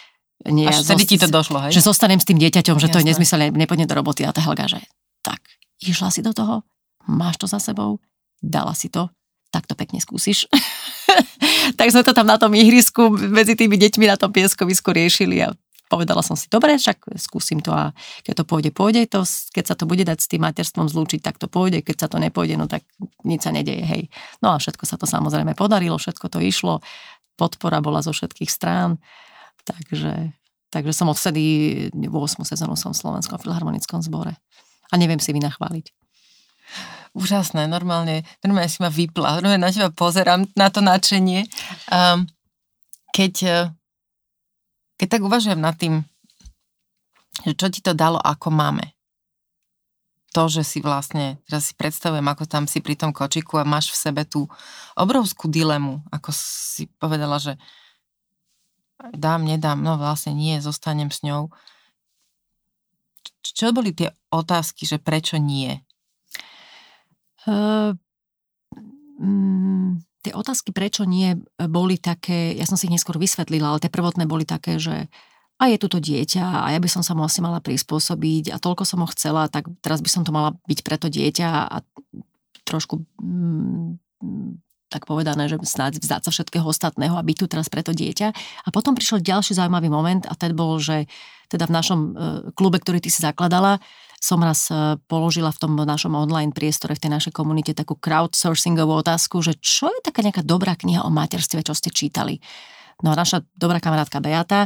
nie, až vtedy ti to došlo, hej? Že zostanem s tým dieťaťom, že jasné. To je nezmysel, nepôjdem do roboty a tá Helga, že tak, išla si do toho, máš to za sebou, dala si to, tak to pekne skúsiš. Tak sme to tam na tom ihrisku medzi tými deťmi na tom pieskovisku riešili a povedala som si, dobre, však skúsim to a keď to pôjde to, keď sa to bude dať s tým materstvom zlúčiť, tak to pôjde, keď sa to nepôjde, no tak nič sa nedeje, hej. No a všetko sa to samozrejme podarilo, všetko to išlo, podpora bola zo všetkých strán. Takže som odvtedy v 8. sezónu som v Slovenskom filharmonickom zbore. A neviem si vynachváliť. Úžasné, normálne si ma vypla. Normálne na teba pozerám, na to nadšenie. Keď tak uvažujem nad tým, že čo ti to dalo, ako máme. To, že si vlastne, teraz si predstavujem, ako tam si pri tom kočiku a máš v sebe tú obrovskú dilemu, ako si povedala, že dám, nedám, no vlastne nie, zostanem s ňou. Čo boli tie otázky, že prečo nie? Tie otázky, prečo nie, boli také, ja som si ich neskôr vysvetlila, ale tie prvotné boli také, že a je tu to dieťa a ja by som sa mu asi mala prispôsobiť a toľko som ho chcela, tak teraz by som to mala byť pre to dieťa a trošku tak povedané, že snáď vzdať sa všetkého ostatného a byť tu teraz pre to dieťa. A potom prišiel ďalší zaujímavý moment a ten bol, že teda v našom klube, ktorý ty si zakladala, som raz položila v tom našom online priestore, v tej našej komunite takú crowdsourcingovú otázku, že čo je taká nejaká dobrá kniha o materstve, čo ste čítali. No a naša dobrá kamarátka Beata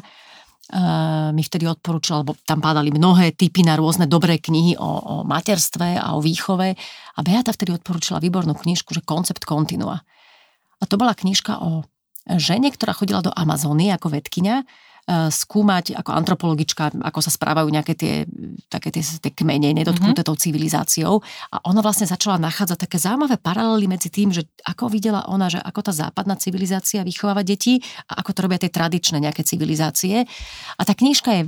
mi vtedy odporúčila, lebo tam pádali mnohé tipy na rôzne dobré knihy o materstve a o výchove a Beata vtedy odporúčila výbornú knižku, že Koncept kontinua. A to bola knižka o žene, ktorá chodila do Amazónie ako vedkyňa skúmať ako antropologička, ako sa správajú nejaké tie kmene nedotknuté tou civilizáciou a ona vlastne začala nachádzať také zaujímavé paralely medzi tým, že ako videla ona, že ako tá západná civilizácia vychováva deti a ako to robia tie tradičné nejaké civilizácie a tá knižka je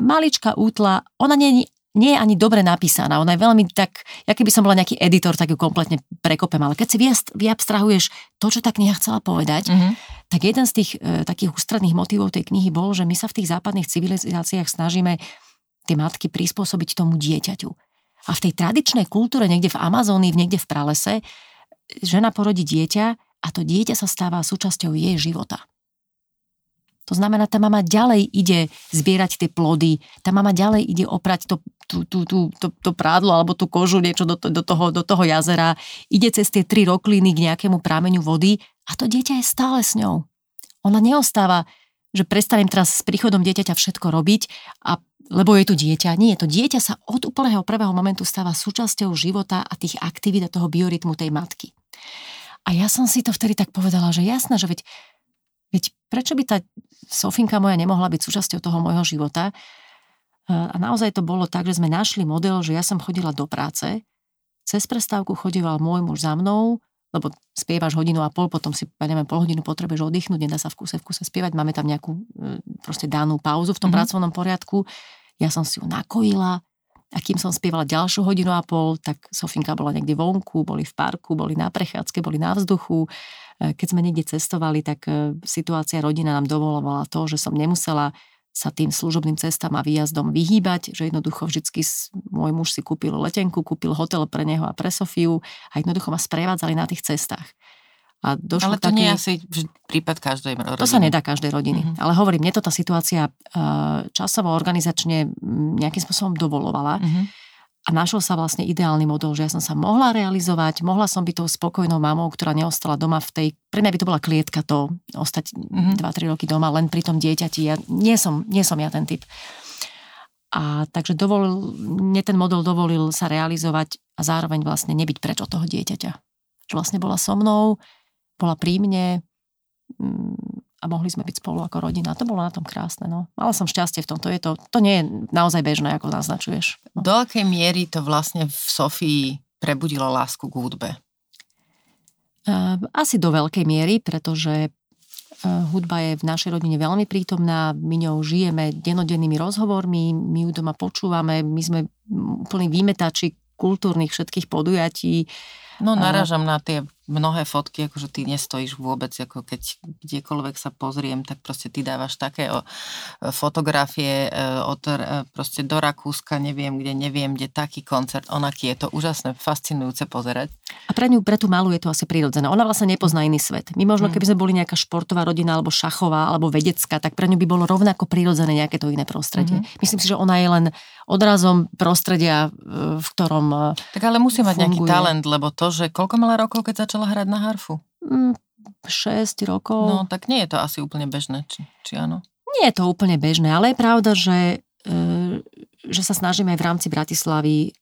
malička, útla, ona nie je ani dobre napísaná, ona je veľmi tak, ja keby som bola nejaký editor, tak ju kompletne prekopem, ale keď si vyabstrahuješ to, čo tá kniha chcela povedať, tak jeden z tých takých ústredných motivov tej knihy bol, že my sa v tých západných civilizáciách snažíme tie matky prispôsobiť tomu dieťaťu. A v tej tradičnej kultúre, niekde v Amazónii, niekde v pralese, žena porodí dieťa a to dieťa sa stáva súčasťou jej života. To znamená, tá mama ďalej ide zbierať tie plody, tá mama ďalej ide oprať to prádlo alebo tú kožu niečo do toho jazera, ide cez tie 3 rokliny k nejakému prámeniu vody a to dieťa je stále s ňou. Ona neostáva, že prestanem teraz s príchodom dieťaťa všetko robiť, lebo je tu dieťa. Nie, to dieťa sa od úplného prvého momentu stáva súčasťou života a tých aktivít a toho biorytmu tej matky. A ja som si to vtedy tak povedala, že jasné, že veď prečo by tá Sofinka moja nemohla byť súčasťou toho môjho života? A naozaj to bolo tak, že sme našli model, že ja som chodila do práce, cez prestávku chodíval môj muž za mnou, lebo spievaš 1,5 hodiny, potom si, pol hodinu potrebuješ oddychnúť, nedá sa v kuse spievať, máme tam nejakú proste danú pauzu v tom pracovnom poriadku. Ja som si ju nakojila a kým som spievala ďalšiu 1,5 hodiny, tak Sofinka bola niekde vonku, boli v parku, boli na prechádzke, boli na vzduchu. Keď sme niekde cestovali, tak situácia rodina nám dovolovala to, že som nemusela sa tým služobným cestám a výjazdom vyhýbať, že jednoducho vždycky môj muž si kúpil letenku, kúpil hotel pre neho a pre Sofiu a jednoducho ma sprevádzali na tých cestách. A ale to nie je asi prípad každej rodiny. To sa nedá každej rodiny. Mm-hmm. Ale hovorím, mne to tá situácia časovo, organizačne nejakým spôsobom dovolovala. Mm-hmm. A našiel sa vlastne ideálny model, že ja som sa mohla realizovať, mohla som byť tou spokojnou mamou, ktorá neostala doma v tej... Pre mňa by to bola klietka to, ostať 2-3 roky doma len pri tom dieťati. Ja nie som ja ten typ. A takže mne ten model dovolil sa realizovať a zároveň vlastne nebyť preč od toho dieťaťa. Že vlastne bola so mnou, bola pri mne a mohli sme byť spolu ako rodina. To bolo na tom krásne. No. Mala som šťastie v tom. To nie je naozaj bežné, ako naznačuješ. No. Do akej miery to vlastne v Sofii prebudilo lásku k hudbe? Asi do veľkej miery, pretože hudba je v našej rodine veľmi prítomná. My ňou žijeme denodennými rozhovormi, my ju doma počúvame, my sme úplný výmetači kultúrnych všetkých podujatí. No narážam na tie mnohé fotky, akože ty nestojíš vôbec, ako keď kdekoľvek sa pozriem, tak proste ty dávaš také fotografie proste do Rakúska, neviem kde, taký koncert, onaký, je to úžasné, fascinujúce pozerať. A pre tú malú je to asi prirodzené. Ona vlastne nepozná iný svet. My možno, keby sme boli nejaká športová rodina, alebo šachová, alebo vedecká, tak pre ňu by bolo rovnako prirodzené nejaké to iné prostredie. Myslím si, že ona je len odrazom prostredia, v ktorom tak ale musí mať funguje. Nejaký talent, lebo to, že koľko mala rokov, keď začala hrať na harfu? 6 rokov. No, tak nie je to asi úplne bežné, či áno? Nie je to úplne bežné, ale je pravda, že sa snažíme aj v rámci Bratislavy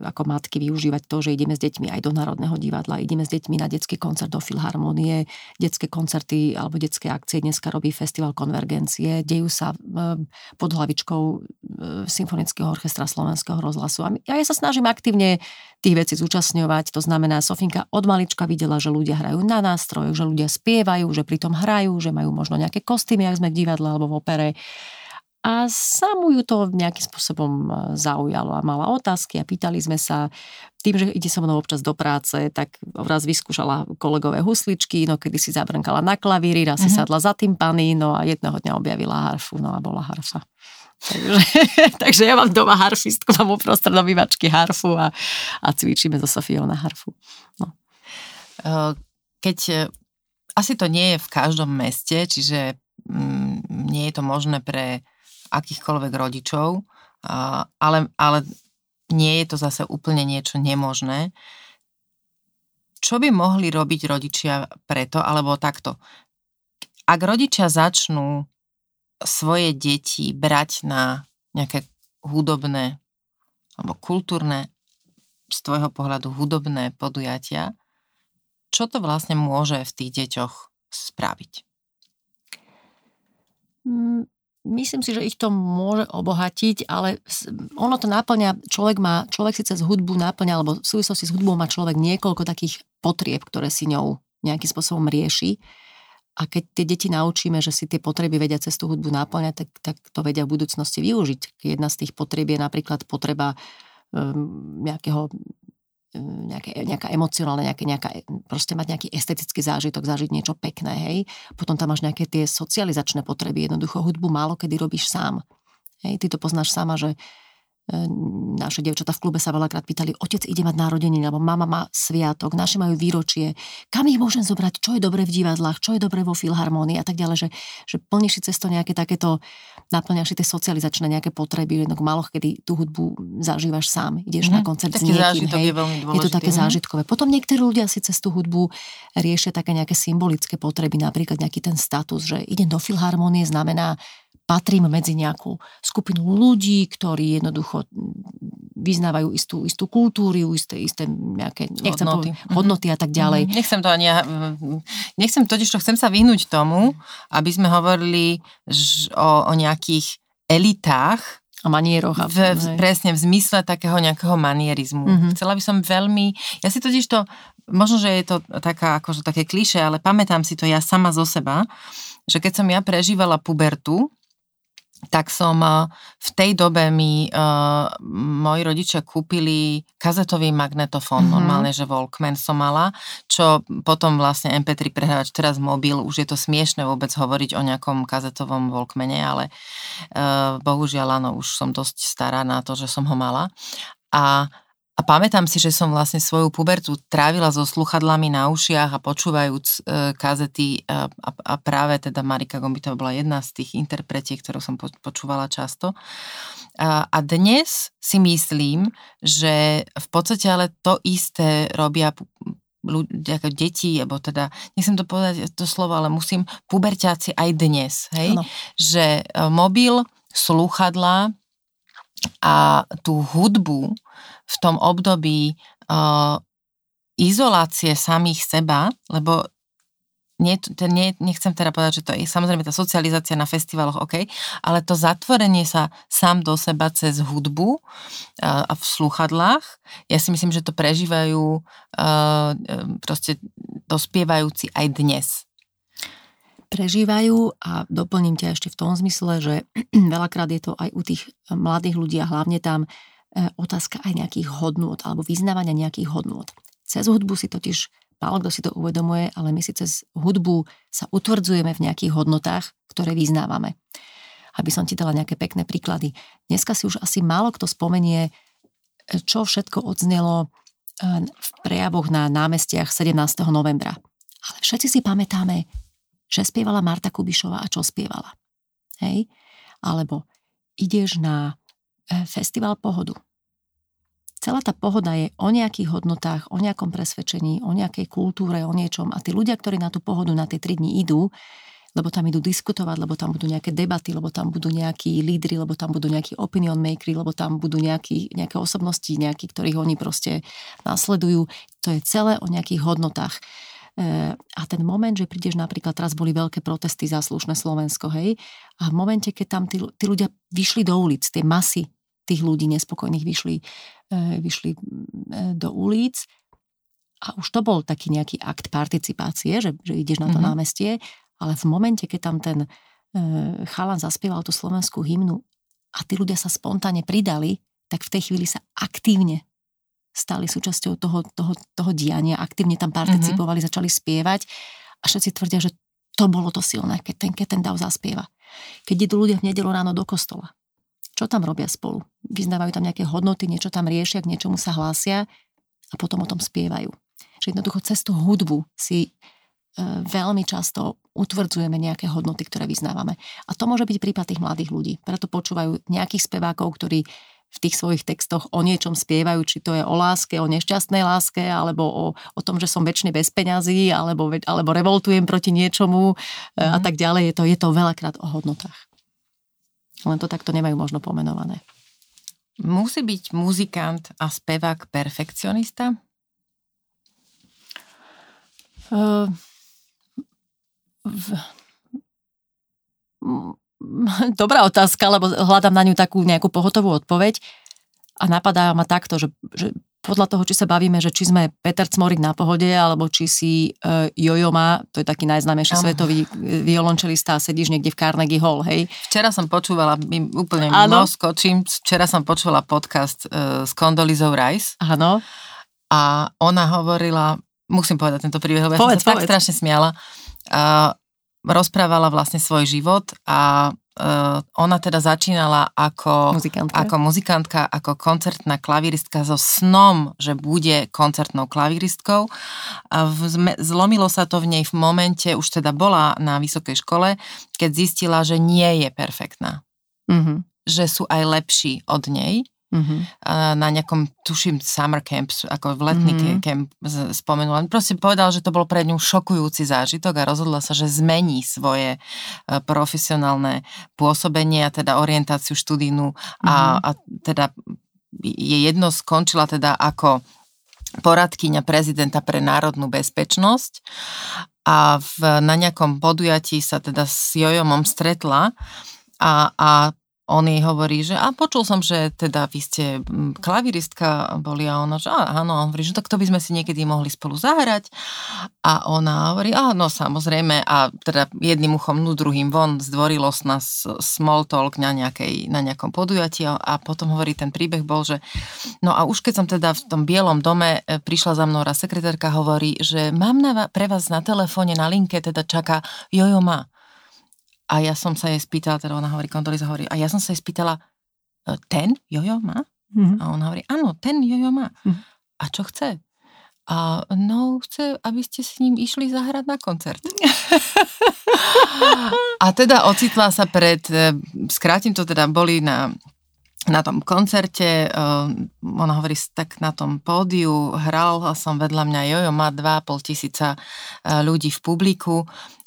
ako matky využívať to, že ideme s deťmi aj do Národného divadla, ideme s deťmi na detský koncert do Filharmónie, detské koncerty alebo detské akcie. Dneska robí Festival konvergencie, dejú sa pod hlavičkou Symfonického orchestra Slovenského rozhlasu. A ja sa snažím aktívne tých vecí zúčastňovať. To znamená, Sofinka od malička videla, že ľudia hrajú na nástrojoch, že ľudia spievajú, že pritom hrajú, že majú možno nejaké kostýmy, ak sme v divadle alebo v opere. A samu ju to nejakým spôsobom zaujalo a mala otázky a pýtali sme sa. Tým, že ide so mnou občas do práce, tak raz vyskúšala kolegové husličky, no kedy si zabrnkala na klavíri, raz si sadla za timpani, no a jedného dňa objavila harfu, no a bola harfa. Takže ja mám doma harfistku, mám uprostred obývačky harfu a cvičíme so Sofiou na harfu. No. Asi to nie je v každom meste, čiže nie je to možné pre akýchkoľvek rodičov, ale nie je to zase úplne niečo nemožné. Čo by mohli robiť rodičia preto, alebo takto? Ak rodičia začnú svoje deti brať na nejaké hudobné alebo kultúrne, z tvojho pohľadu hudobné podujatia, čo to vlastne môže v tých deťoch spraviť? Myslím si, že ich to môže obohatiť, ale ono to náplňa, človek si cez hudbu náplňa, alebo v súvislosti s hudbou má človek niekoľko takých potrieb, ktoré si ňou nejakým spôsobom rieši. A keď tie deti naučíme, že si tie potreby vedia cez tú hudbu náplňať, tak to vedia v budúcnosti využiť. Jedna z tých potrieb je napríklad potreba nejaká emocionálna, proste mať nejaký estetický zážitok, zažiť niečo pekné, hej. Potom tam máš nejaké tie socializačné potreby, jednoducho hudbu málo kedy robíš sám. Hej, ty to poznáš sama, že naše dievčatá v klube sa veľakrát pýtali, otec ide mať narodeniny, alebo mama má sviatok, naši majú výročie, kam ich môžem zobrať, čo je dobre v divadlách, čo je dobre vo Filharmónii a tak ďalej, že plníš si cesto nejaké takéto, naplňaš si tie socializačné nejaké potreby, jednak málo kedy tú hudbu zažívaš sám, ideš na koncert s niekým, hej, je to také zážitkové. Potom niektorí ľudia si cez tú hudbu riešia také nejaké symbolické potreby, napríklad nejaký ten status, že idem do Filharmónie znamená patrím medzi nejakú skupinu ľudí, ktorí jednoducho vyznávajú istú kultúru, isté nejaké hodnoty a tak ďalej. Chcem sa vyhnúť tomu, aby sme hovorili o nejakých elitách a manieroch. Presne, v zmysle takého nejakého manierizmu. Chcela by som veľmi... Ja si totiž to... Možno, že je to také klišé, ale pamätám si to ja sama zo seba, že keď som ja prežívala pubertu, tak som v tej dobe moji rodičia kúpili kazetový magnetofón, normálne, že Walkman som mala, čo potom vlastne MP3 prehrávač, teraz mobil, už je to smiešne vôbec hovoriť o nejakom kazetovom Walkmane, ale bohužiaľ áno, už som dosť stará na to, že som ho mala. A pamätám si, že som vlastne svoju pubertu trávila so sluchadlami na ušiach a počúvajúc kazety a práve teda Marika Gombitová bola jedna z tých interpretiek, ktorú som počúvala často. A dnes si myslím, že v podstate ale to isté robia ľudia, ako deti, alebo teda, nechcem to povedať to slovo, ale musím, puberťáci aj dnes, hej? Ano. Že mobil, slúchadlá a tú hudbu v tom období izolácie samých seba, lebo nechcem teda povedať, že to je samozrejme tá socializácia na festivaloch, OK, ale to zatvorenie sa sám do seba cez hudbu a v slúchadlách, ja si myslím, že to prežívajú proste dospievajúci aj dnes. Prežívajú a doplním ťa ešte v tom zmysle, že veľakrát je to aj u tých mladých ľudí a hlavne tam otázka aj nejakých hodnôt alebo vyznávania nejakých hodnôt. Cez hudbu si totiž, málokto si to uvedomuje, ale my si cez hudbu sa utvrdzujeme v nejakých hodnotách, ktoré vyznávame. Aby som ti dala nejaké pekné príklady. Dneska si už asi málokto spomenie, čo všetko odznelo v prejavoch na námestiach 17. novembra. Ale všetci si pamätáme, že spievala Marta Kubišová a čo spievala. Hej? Alebo ideš na Festival Pohodu. Celá tá pohoda je o nejakých hodnotách, o nejakom presvedčení, o nejakej kultúre, o niečom. A tí ľudia, ktorí na tú pohodu na tie 3 dni idú, lebo tam idú diskutovať, lebo tam budú nejaké debaty, lebo tam budú nejakí lídri, lebo tam budú nejakí opinion makery, lebo tam budú nejaké osobnosti, ktorých oni proste nasledujú. To je celé o nejakých hodnotách. A ten moment, že prídeš napríklad, teraz boli veľké protesty za slušné Slovensko, hej, a v momente, keď tam tí ľudia vyšli do ulic, tie masy tých ľudí nespokojných vyšli do ulic a už to bol taký nejaký akt participácie, že ideš na to námestie, ale v momente, keď tam ten chalan zaspieval tú slovenskú hymnu a tí ľudia sa spontánne pridali, tak v tej chvíli sa aktívne stali súčasťou toho diania, aktívne tam participovali, začali spievať a všetci tvrdia, že to bolo to silné, keď ten dav zaspieva. Keď idú ľudia v nedeľu ráno do kostola, čo tam robia spolu? Vyznávajú tam nejaké hodnoty, niečo tam riešia, k niečomu sa hlásia a potom o tom spievajú. Že jednoducho cez tú hudbu si veľmi často utvrdzujeme nejaké hodnoty, ktoré vyznávame. A to môže byť prípad tých mladých ľudí. Preto počúvajú nejakých spevákov, ktorí v tých svojich textoch o niečom spievajú, či to je o láske, o nešťastnej láske, alebo o tom, že som večne bez peňazí, alebo revoltujem proti niečomu a tak ďalej. Je to veľakrát o hodnotách. Len to takto nemajú možno pomenované. Musí byť muzikant a spevák perfekcionista? Dobrá otázka, lebo hľadám na ňu takú nejakú pohotovú odpoveď a napadá ma takto, že podľa toho, či sa bavíme, že či sme Peter Cmorík na Pohode, alebo či si Yo-Yo Ma, to je taký najznámejší svetový violončelista a sedíš niekde v Carnegie Hall, hej? Včera som počúvala, úplne mimo skočím, včera som počúvala podcast s Condoleezzou Rice. Áno. A ona hovorila, musím povedať tento príbeh, lebo ja som sa tak strašne smiala, rozprávala vlastne svoj život a ona teda začínala ako muzikantka, ako koncertná klavíristka so snom, že bude koncertnou klavíristkou. Zlomilo sa to v nej v momente, už teda bola na vysokej škole, keď zistila, že nie je perfektná. Mm-hmm. Že sú aj lepší od nej. Na nejakom, tuším, summer camp, ako v letný camp spomenula. Proste povedal, že to bol pre ňu šokujúci zážitok a rozhodla sa, že zmení svoje profesionálne pôsobenie a teda orientáciu študijnú a teda je jedno, skončila teda ako poradkyňa prezidenta pre národnú bezpečnosť a na nejakom podujatí sa teda s Jojomom stretla a on jej hovorí, že a počul som, že teda vy ste klavíristka boli a ona, že áno, on hovorí, že tak to by sme si niekedy mohli spolu zahrať a ona hovorí, áno, samozrejme a teda jedným uchom, no druhým von zdvorilosť na small talk na nejakom podujatí a potom hovorí, ten príbeh bol, že no a už keď som teda v tom bielom dome prišla za mnou raz sekretárka, hovorí, že mám pre vás na telefóne na linke teda čaká Yo-Yo Ma. A ja som sa jej spýtala, teda ona hovorí, Condoleezza hovorí, a ja som sa jej spýtala, ten Yo-Yo Ma? Mm-hmm. A ona hovorí, áno, ten Yo-Yo Ma. Mm-hmm. A čo chce? A no, chce, aby ste s ním išli zahrať na koncert. A teda ocitla sa pred, skrátim to teda, boli na tom koncerte, ona hovorí, tak na tom pódiu hral som vedľa mňa Yo-Yo Ma, 2,5 tisíca ľudí v publiku.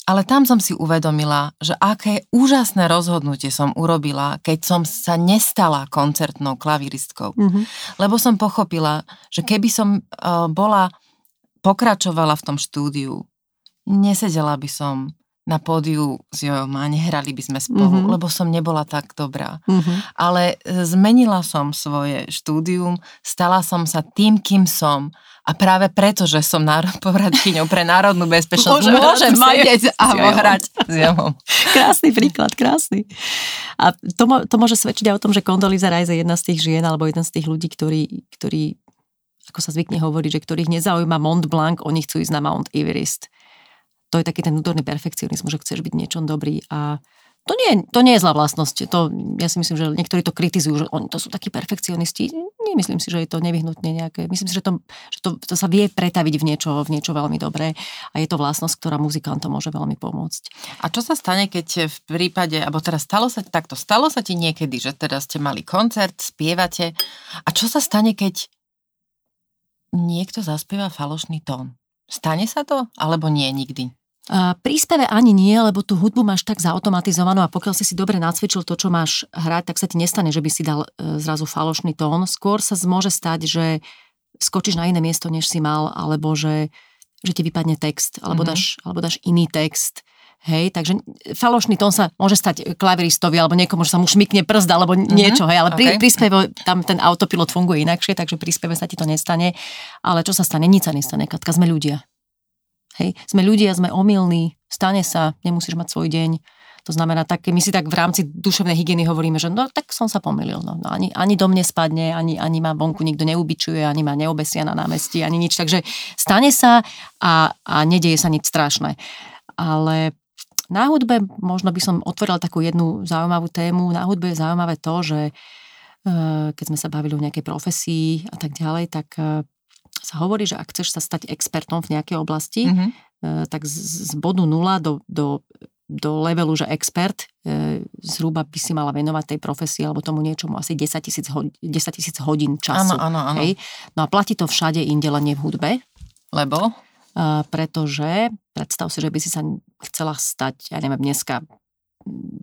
Ale tam som si uvedomila, že aké úžasné rozhodnutie som urobila, keď som sa nestala koncertnou klavíristkou. Mm-hmm. Lebo som pochopila, že keby som pokračovala v tom štúdiu, nesedela by som na pódiu s Yo-Yo Ma, nehrali by sme spolu, mm-hmm. lebo som nebola tak dobrá. Mm-hmm. Ale zmenila som svoje štúdium, stala som sa tým, kým som. A práve preto, že som povratkyňou pre národnú bezpečnosť, môžem sedieť a hrať s Yo-Yo. Krásny príklad, krásny. A to môže svedčiť aj o tom, že Condoleezza Rice je jedna z tých žien, alebo jeden z tých ľudí, ktorí ako sa zvykne hovoriť, že ktorých nezaujíma Mont Blanc, oni chcú ísť na Mount Everest. To je taký ten vnútorný perfekcionizmus, že chceš byť niečom dobrý a to nie je zlá vlastnosť. To, ja si myslím, že niektorí to kritizujú, že oni to sú takí perfekcionisti. Nemyslím si, že je to nevyhnutne nejaké. Myslím si, že to sa vie pretaviť v niečo veľmi dobré a je to vlastnosť, ktorá muzikantom môže veľmi pomôcť. A čo sa stane, keď v prípade, alebo teraz stalo sa ti niekedy, že teraz ste mali koncert, spievate a čo sa stane, keď niekto zaspieva falošný tón? Stane sa to, alebo nie nikdy? Príspeve ani nie, lebo tú hudbu máš tak zautomatizovanú a pokiaľ si dobre nacvičil to, čo máš hrať, tak sa ti nestane, že by si dal zrazu falošný tón. Skôr sa môže stať, že skočíš na iné miesto, než si mal, alebo že ti vypadne text, alebo, mm-hmm. dáš iný text. Hej, takže falošný tón sa môže stať klaviristovi, alebo niekomu, že sa mu šmykne prst, alebo niečo, hej, ale okay. príspeve, tam ten autopilot funguje inakšie, takže príspeve sa ti to nestane. Ale čo sa stane? Nič sa nestane, Katka, sme ľudia. Hej, sme ľudia, sme omylní, stane sa, nemusíš mať svoj deň. To znamená, my si tak v rámci duševnej hygieny hovoríme, že no tak som sa pomýlil, no ani do mne spadne, ani ma vonku nikto neubičuje, ani ma neobesia na námestí, ani nič. Takže stane sa a nedieje sa nič strašné. Ale na hudbe možno by som otvorila takú jednu zaujímavú tému. Na hudbe je zaujímavé to, že keď sme sa bavili o nejakej profesii a tak ďalej, tak sa hovorí, že ak chceš sa stať expertom v nejakej oblasti, mm-hmm. tak z bodu 0 do levelu, že expert, zhruba by si mala venovať tej profesii alebo tomu niečomu asi 10 tisíc hodín času. Áno. Hej? No a platí to všade inde, len nie v hudbe. Lebo? Pretože predstav si, že by si sa chcela stať, ja neviem, dneska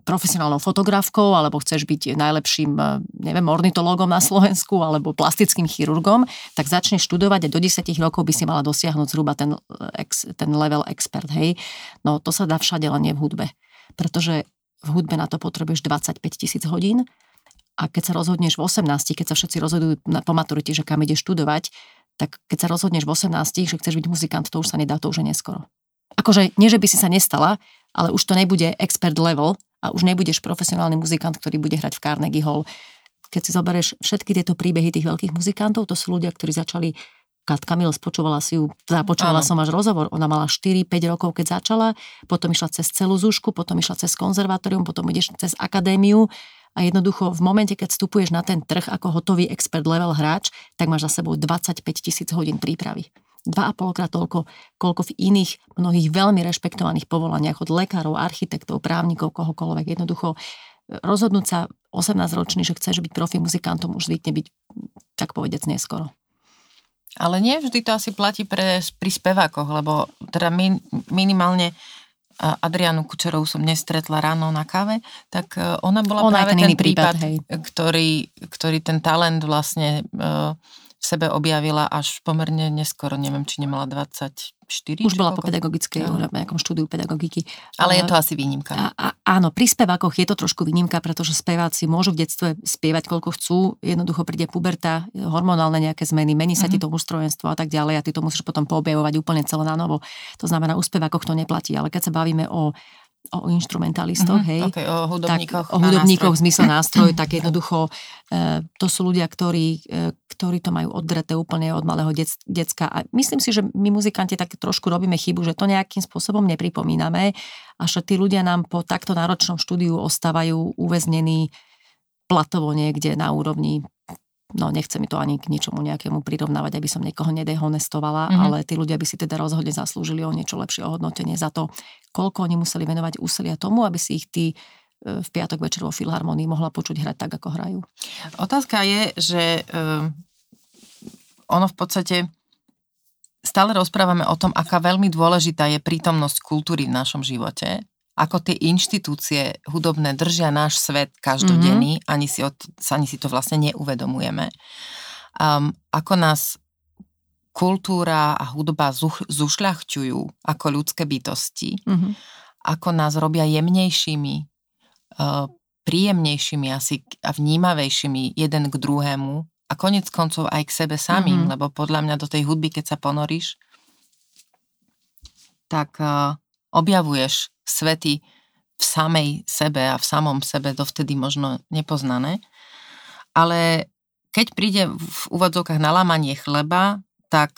profesionálnou fotografkou, alebo chceš byť najlepším, neviem, ornitológom na Slovensku, alebo plastickým chirurgom, tak začneš študovať a do 10 rokov by si mala dosiahnuť zhruba ten level expert, hej. No to sa dá všade, len nie v hudbe. Pretože v hudbe na to potrebuješ 25 000 hodín a keď sa rozhodneš v 18, keď sa všetci rozhodujú po maturite, že kam ideš študovať, tak keď sa rozhodneš v 18, že chceš byť muzikant, to už sa nedá, to už je neskoro. Akože, nie, že by si sa nestala, ale už to nebude expert level a už nebudeš profesionálny muzikant, ktorý bude hrať v Carnegie Hall. Keď si zoberieš všetky tieto príbehy tých veľkých muzikantov, to sú ľudia, ktorí začali, Katka Milos, započúvala som až rozhovor, ona mala 4-5 rokov, keď začala, potom išla cez celú zúšku, potom išla cez konzervatórium, potom ideš cez akadémiu a jednoducho v momente, keď vstupuješ na ten trh ako hotový expert level hráč, tak máš za sebou 25 000 hodín prípravy. 2,5-krát toľko, koľko v iných mnohých veľmi rešpektovaných povolaniach od lekárov, architektov, právnikov, kohokoľvek. Jednoducho rozhodnúť sa 18-ročný, že chceš byť profi muzikantom, už zvykne byť, tak povedec, neskoro. Ale nie vždy to asi platí pri spevákoch, lebo teda minimálne Adriánu Kučerov som nestretla ráno na káve, tak ona bola práve ten prípad, ktorý ten talent vlastne v sebe objavila až pomerne neskoro, neviem, či nemala 24. Už bola po pedagogickej, na nejakom štúdiu pedagogiky. Ale je to asi výnimka. Áno, pri spevákoch je to trošku výnimka, pretože speváci môžu v detstve spievať koľko chcú, jednoducho príde puberta, hormonálne nejaké zmeny, mení sa ti to ústrojenstvo a tak ďalej a ty to musíš potom poobjavovať úplne celé na novo. To znamená, u spevákoch to neplatí, ale keď sa bavíme o instrumentalistoch, hej. Okay, o hudobníkoch. Tak, o hudobníkoch v zmysle nástroj, tak jednoducho to sú ľudia, ktorí to majú oddreté úplne od malého decka. A myslím si, že my muzikanti tak trošku robíme chybu, že to nejakým spôsobom nepripomíname a že tí ľudia nám po takto náročnom štúdiu ostávajú uväznení platovo niekde na úrovni. No, nechce mi to ani k ničomu nejakému prirovnávať, aby som niekoho nedehonestovala, ale tí ľudia by si teda rozhodne zaslúžili o niečo lepšie ohodnotenie za to, koľko oni museli venovať úsilia tomu, aby si ich tí v piatok večer vo Filharmonii mohla počuť hrať tak, ako hrajú. Otázka je, že ono v podstate stále rozprávame o tom, aká veľmi dôležitá je prítomnosť kultúry v našom živote, ako tie inštitúcie hudobné držia náš svet každodenný, ani si to vlastne neuvedomujeme. Ako nás kultúra a hudba zušľachťujú ako ľudské bytosti, ako nás robia jemnejšími, príjemnejšími asi a vnímavejšími jeden k druhému a konec koncov aj k sebe samým, lebo podľa mňa do tej hudby, keď sa ponoríš, tak objavuješ svety v samej sebe a v samom sebe dovtedy možno nepoznané. Ale keď príde v úvodzovkách na lámanie chleba, tak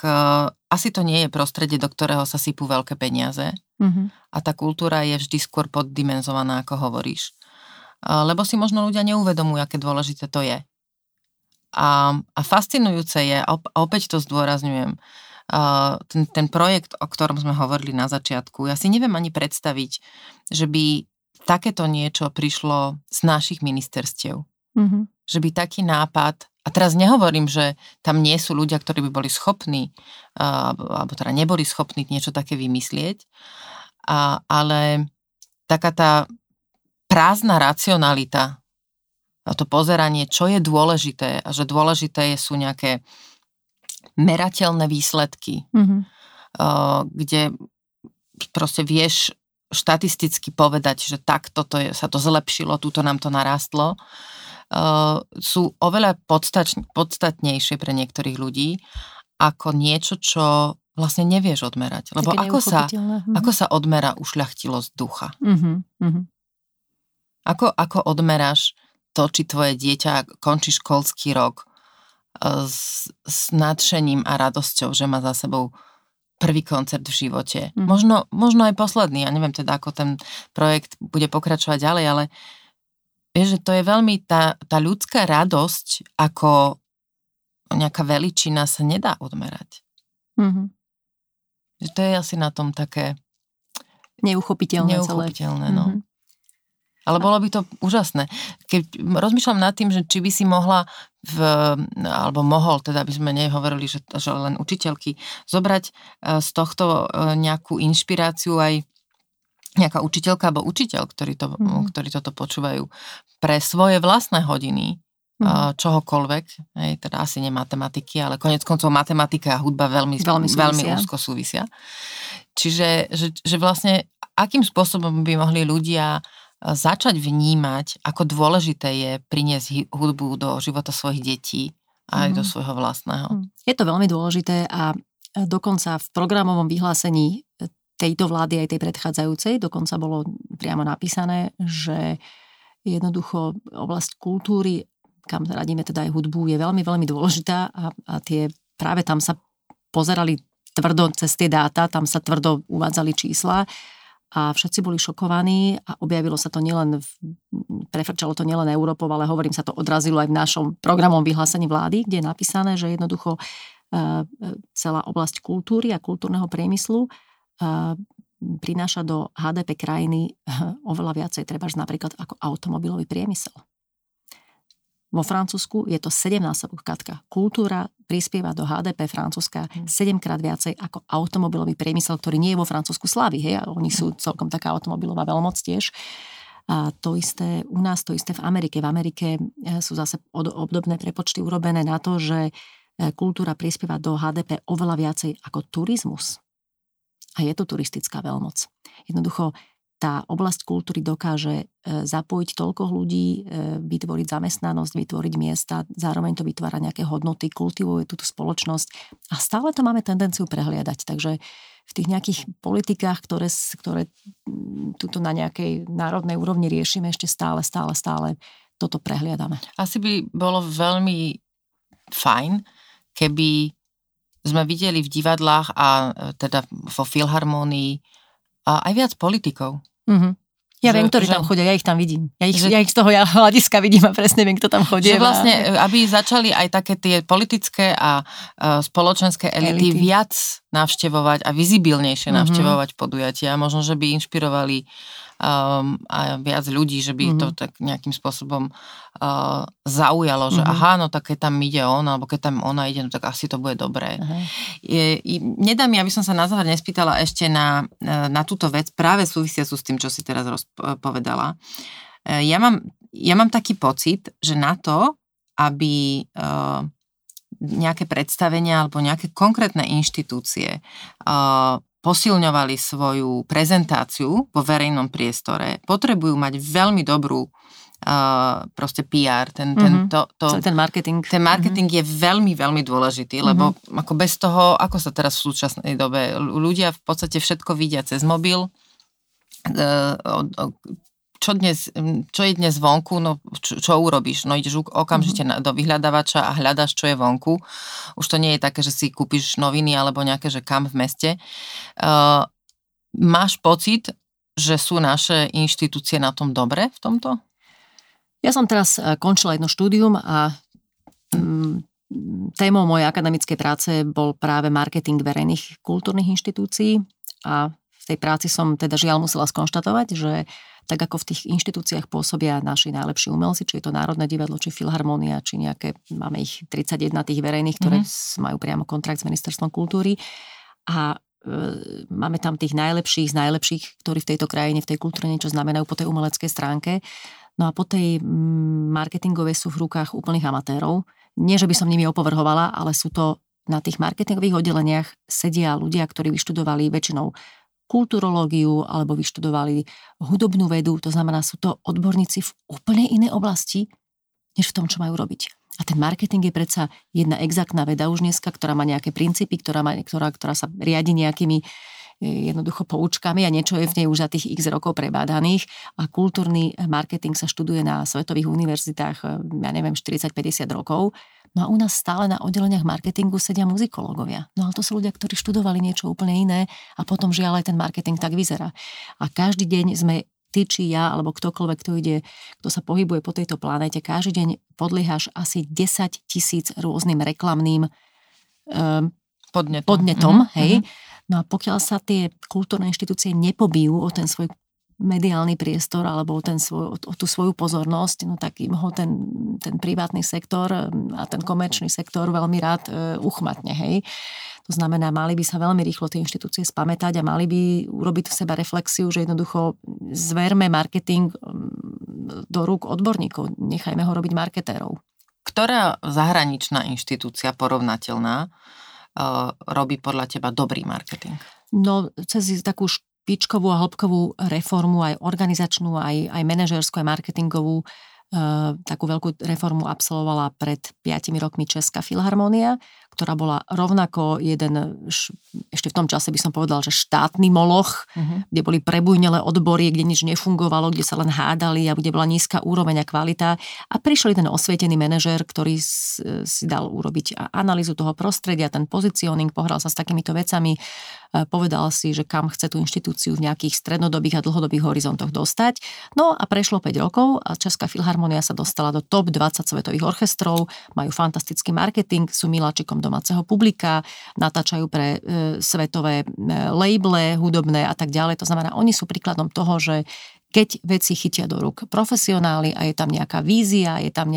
asi to nie je prostredie, do ktorého sa sypú veľké peniaze. A tá kultúra je vždy skôr poddimenzovaná, ako hovoríš. Lebo si možno ľudia neuvedomujú, aké dôležité to je. A fascinujúce je, a opäť to zdôrazňujem, ten projekt, o ktorom sme hovorili na začiatku, ja si neviem ani predstaviť, že by takéto niečo prišlo z našich ministerstiev. Že by taký nápad, a teraz nehovorím, že tam nie sú ľudia, ktorí by boli schopní, alebo teda neboli schopní niečo také vymyslieť, ale taká tá prázdna racionalita a to pozeranie, čo je dôležité a že dôležité sú nejaké merateľné výsledky, kde proste vieš štatisticky povedať, že takto sa to zlepšilo, túto nám to narastlo, sú oveľa podstatnejšie pre niektorých ľudí ako niečo, čo vlastne nevieš odmerať. Lebo ako sa odmera ušľachtilosť ducha? Ako odmeráš to, či tvoje dieťa končí školský rok s nadšením a radosťou, že má za sebou prvý koncert v živote. Možno aj posledný, ja neviem teda, ako ten projekt bude pokračovať ďalej, ale vieš, že to je veľmi tá ľudská radosť, ako nejaká veličina sa nedá odmerať. To je asi na tom také neuchopiteľné no. Ale bolo by to úžasné. Keď rozmýšľam nad tým, že či by si mohla, alebo mohol, teda by sme nehovorili, že len učiteľky, zobrať z tohto nejakú inšpiráciu aj nejaká učiteľka alebo učiteľ, ktorí toto počúvajú, pre svoje vlastné hodiny, čohokoľvek, teda asi nie matematiky, ale konec koncov matematika a hudba veľmi úzko súvisia. Čiže že vlastne akým spôsobom by mohli ľudia začať vnímať, ako dôležité je priniesť hudbu do života svojich detí aj do svojho vlastného. Je to veľmi dôležité a dokonca v programovom vyhlásení tejto vlády aj tej predchádzajúcej dokonca bolo priamo napísané, že jednoducho oblasť kultúry, kam radíme teda aj hudbu, je veľmi, veľmi dôležitá a tie práve tam sa pozerali tvrdo cez tie dáta, tam sa tvrdo uvádzali čísla. A všetci boli šokovaní a objavilo sa to prefrčalo to nielen Európou, ale hovorím, sa to odrazilo aj v našom programovom vyhlásení vlády, kde je napísané, že jednoducho celá oblasť kultúry a kultúrneho priemyslu prináša do HDP krajiny oveľa viacej, trebárs napríklad ako automobilový priemysel. Vo Francúzsku je to 7-násobok katka. Kultúra prispieva do HDP Francúzska 7-krát viacej ako automobilový priemysel, ktorý nie je vo Francúzsku slávy. Hej? A oni sú celkom taká automobilová veľmoc tiež. A to isté u nás, to isté v Amerike. V Amerike sú zase obdobné prepočty urobené na to, že kultúra prispieva do HDP oveľa viacej ako turizmus. A je to turistická veľmoc. Jednoducho, tá oblasť kultúry dokáže zapojiť toľko ľudí, vytvoriť zamestnanosť, vytvoriť miesta, zároveň to vytvára nejaké hodnoty, kultivuje túto spoločnosť a stále to máme tendenciu prehliadať. Takže v tých nejakých politikách, ktoré tuto na nejakej národnej úrovni riešime, ešte stále toto prehliadame. Asi by bolo veľmi fajn, keby sme videli v divadlách a teda vo Filharmónii a aj viac politikov. Mm-hmm. Ja viem, ktorí tam chodia, ja ich tam vidím. Ja ich z toho hľadiska vidím a presne viem, kto tam chodí. Že vlastne, aby začali aj také tie politické a spoločenské elity viac navštevovať a vizibilnejšie navštevovať podujatia. Možno, že by inšpirovali a viac ľudí, že by to tak nejakým spôsobom zaujalo, že aha, no tak keď tam ide on, alebo keď tam ona ide, no tak asi to bude dobré. Nedá mi, aby som sa na záver nespýtala ešte na túto vec, práve súvisiacu s tým, čo si teraz povedala. Ja mám taký pocit, že na to, aby nejaké predstavenia alebo nejaké konkrétne inštitúcie posilňovali svoju prezentáciu vo verejnom priestore, potrebujú mať veľmi dobrú proste PR. Ten marketing je veľmi, veľmi dôležitý, lebo ako bez toho, ako sa teraz v súčasnej dobe ľudia v podstate všetko vidia cez mobil, čo je dnes vonku, no čo urobíš? No ideš okamžite do vyhľadávača a hľadaš, čo je vonku. Už to nie je také, že si kúpiš noviny alebo nejaké, že kam v meste. Máš pocit, že sú naše inštitúcie na tom dobre v tomto? Ja som teraz končila jedno štúdium a témou mojej akademickej práce bol práve marketing verejných kultúrnych inštitúcií a v tej práci som teda žiaľ musela skonštatovať, že tak ako v tých inštitúciách pôsobia naši najlepší umelci, či je to Národné divadlo, či Filharmónia, či nejaké, máme ich 31 tých verejných, ktoré majú priamo kontrakt s Ministerstvom kultúry a máme tam tých najlepších z najlepších, ktorí v tejto krajine, v tej kultúre niečo znamenajú po tej umeleckej stránke. No a po tej marketingovej sú v rukách úplných amatérov. Nie, že by som nimi opovrhovala, ale sú to na tých marketingových oddeleniach sedia ľudia, ktorí vyštudovali väčšinou kulturológiu alebo vyštudovali hudobnú vedu, to znamená, sú to odborníci v úplne inej oblasti, než v tom, čo majú robiť. A ten marketing je predsa jedna exaktná veda už dneska, ktorá má nejaké princípy, ktorá sa riadi nejakými jednoducho poučkami a niečo je v nej už za tých x rokov prebádaných a kultúrny marketing sa študuje na svetových univerzitách, ja neviem, 40-50 rokov. No a u nás stále na oddeleniach marketingu sedia muzikológovia. No ale to sú ľudia, ktorí študovali niečo úplne iné a potom žiaľ aj ten marketing tak vyzerá. A každý deň sme, ty či ja, alebo ktokoľvek, kto ide, kto sa pohybuje po tejto planéte, každý deň podliehaš asi 10 000 rôznym reklamným podnetom. Hej. No a pokiaľ sa tie kultúrne inštitúcie nepobijú o ten svoj mediálny priestor alebo tú svoju pozornosť, no tak im ho ten privátny sektor a ten komerčný sektor veľmi rád uchmatne, hej. To znamená, mali by sa veľmi rýchlo tie inštitúcie spamätať a mali by urobiť v seba reflexiu, že jednoducho zverme marketing do rúk odborníkov, nechajme ho robiť marketérov. Ktorá zahraničná inštitúcia porovnateľná robí podľa teba dobrý marketing? No, cez takú špičkovú a hĺbkovú reformu, aj organizačnú, aj manažérskú, aj marketingovú. Takú veľkú reformu absolvovala pred 5 rokmi Česká filharmónia, ktorá bola rovnako ešte v tom čase by som povedal, že štátny moloch, kde boli prebujnelé odbory, kde nič nefungovalo, kde sa len hádali a kde bola nízka úroveň a kvalita. A prišiel ten osvietený manažér, ktorý si dal urobiť analýzu toho prostredia, ten pozicioning, pohral sa s takýmito vecami, povedal si, že kam chce tú inštitúciu v nejakých strednodobých a dlhodobých horizontoch dostať. No a prešlo 5 rokov a Česká filharmónia sa dostala do top 20 svetových orchestrov, majú fantastický marketing, sú miláčikom domáceho publika, natáčajú pre svetové labele, hudobné a tak ďalej. To znamená, oni sú príkladom toho, že keď veci chytia do rúk profesionáli a je tam nejaká vízia, je tam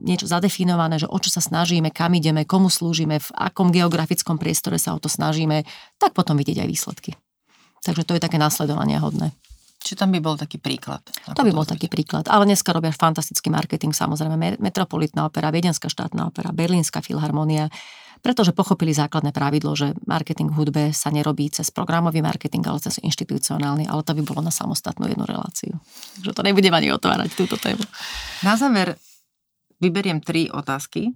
niečo zadefinované, že o čo sa snažíme, kam ideme, komu slúžime, v akom geografickom priestore sa o to snažíme, tak potom vidieť aj výsledky. Takže to je také nasledovania hodné. Čiže tam by bol taký príklad. To by bol taký príklad, ale dneska robia fantastický marketing, samozrejme, Metropolitná opera, Viedenská štátna opera, Berlínska filharmónia, pretože pochopili základné pravidlo, že marketing v hudbe sa nerobí cez programový marketing, ale cez inštitucionálny, ale to by bolo na samostatnú jednu reláciu. Takže to nebudem ani otvárať túto tému. Na záver vyberiem 3 otázky.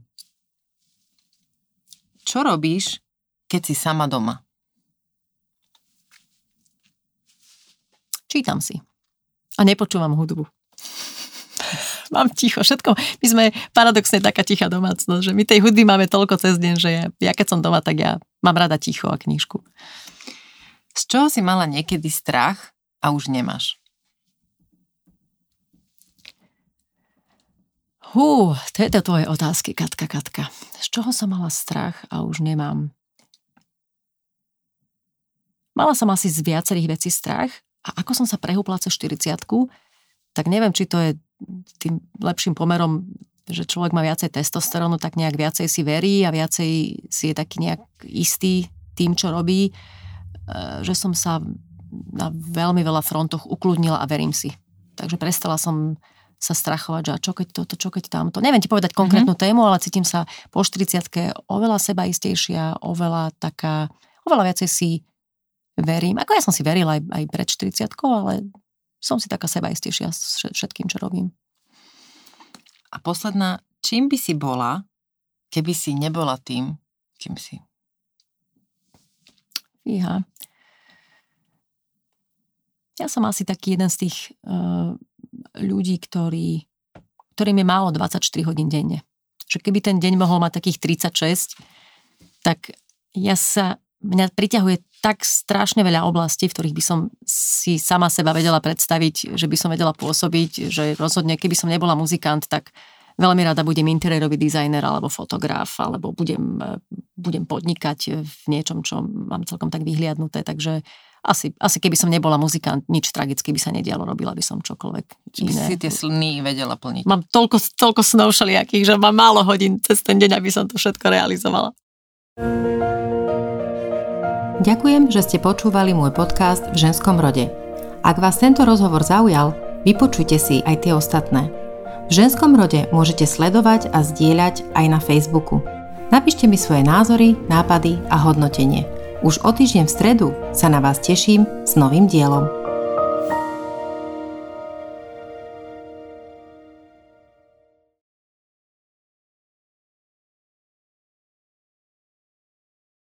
Čo robíš, keď si sama doma? Čítam si. A nepočúvam hudbu. Mám ticho všetko. My sme paradoxne taká tichá domácnosť, že my tej hudby máme toľko cez deň, že ja keď som doma, tak ja mám rada ticho a knižku. Z čoho si mala niekedy strach a už nemáš? To je to tvoje otázky, Katka. Z čoho som mala strach a už nemám? Mala som asi z viacerých vecí strach. A ako som sa prehúpla cez 40-ku, tak neviem, či to je tým lepším pomerom, že človek má viacej testosterónu, tak nejak viacej si verí a viacej si je taký nejak istý tým, čo robí, že som sa na veľmi veľa frontoch ukludnila a verím si. Takže prestala som sa strachovať, že čo keď toto, čo keď tamto. Neviem ti povedať konkrétnu tému, ale cítim sa po 40-ke oveľa sebaistejšia, oveľa viacej si verím. Ako ja som si verila aj pred 40-kou, ale som si taká sebaistejšia s všetkým, čo robím. A posledná, čím by si bola, keby si nebola tým, kým si? Fíha. Ja som asi taký jeden z tých ľudí, ktorým je málo 24 hodín denne. Že keby ten deň mohol mať takých 36, tak mňa priťahuje tak strašne veľa oblastí, v ktorých by som si sama seba vedela predstaviť, že by som vedela pôsobiť, že rozhodne, keby som nebola muzikant, tak veľmi rada budem interiérový dizajner alebo fotograf, alebo budem podnikať v niečom, čo mám celkom tak vyhliadnuté, takže asi keby som nebola muzikant, nič tragicky by sa nedialo, robila by som čokoľvek iné. Si tie sny vedela plniť. Mám toľko snov všelijakých, že mám málo hodín cez ten deň, aby som to všetko realizovala. Ďakujem, že ste počúvali môj podcast V ženskom rode. Ak vás tento rozhovor zaujal, vypočujte si aj tie ostatné. V ženskom rode môžete sledovať a zdieľať aj na Facebooku. Napíšte mi svoje názory, nápady a hodnotenie. Už o týždeň v stredu sa na vás teším s novým dielom.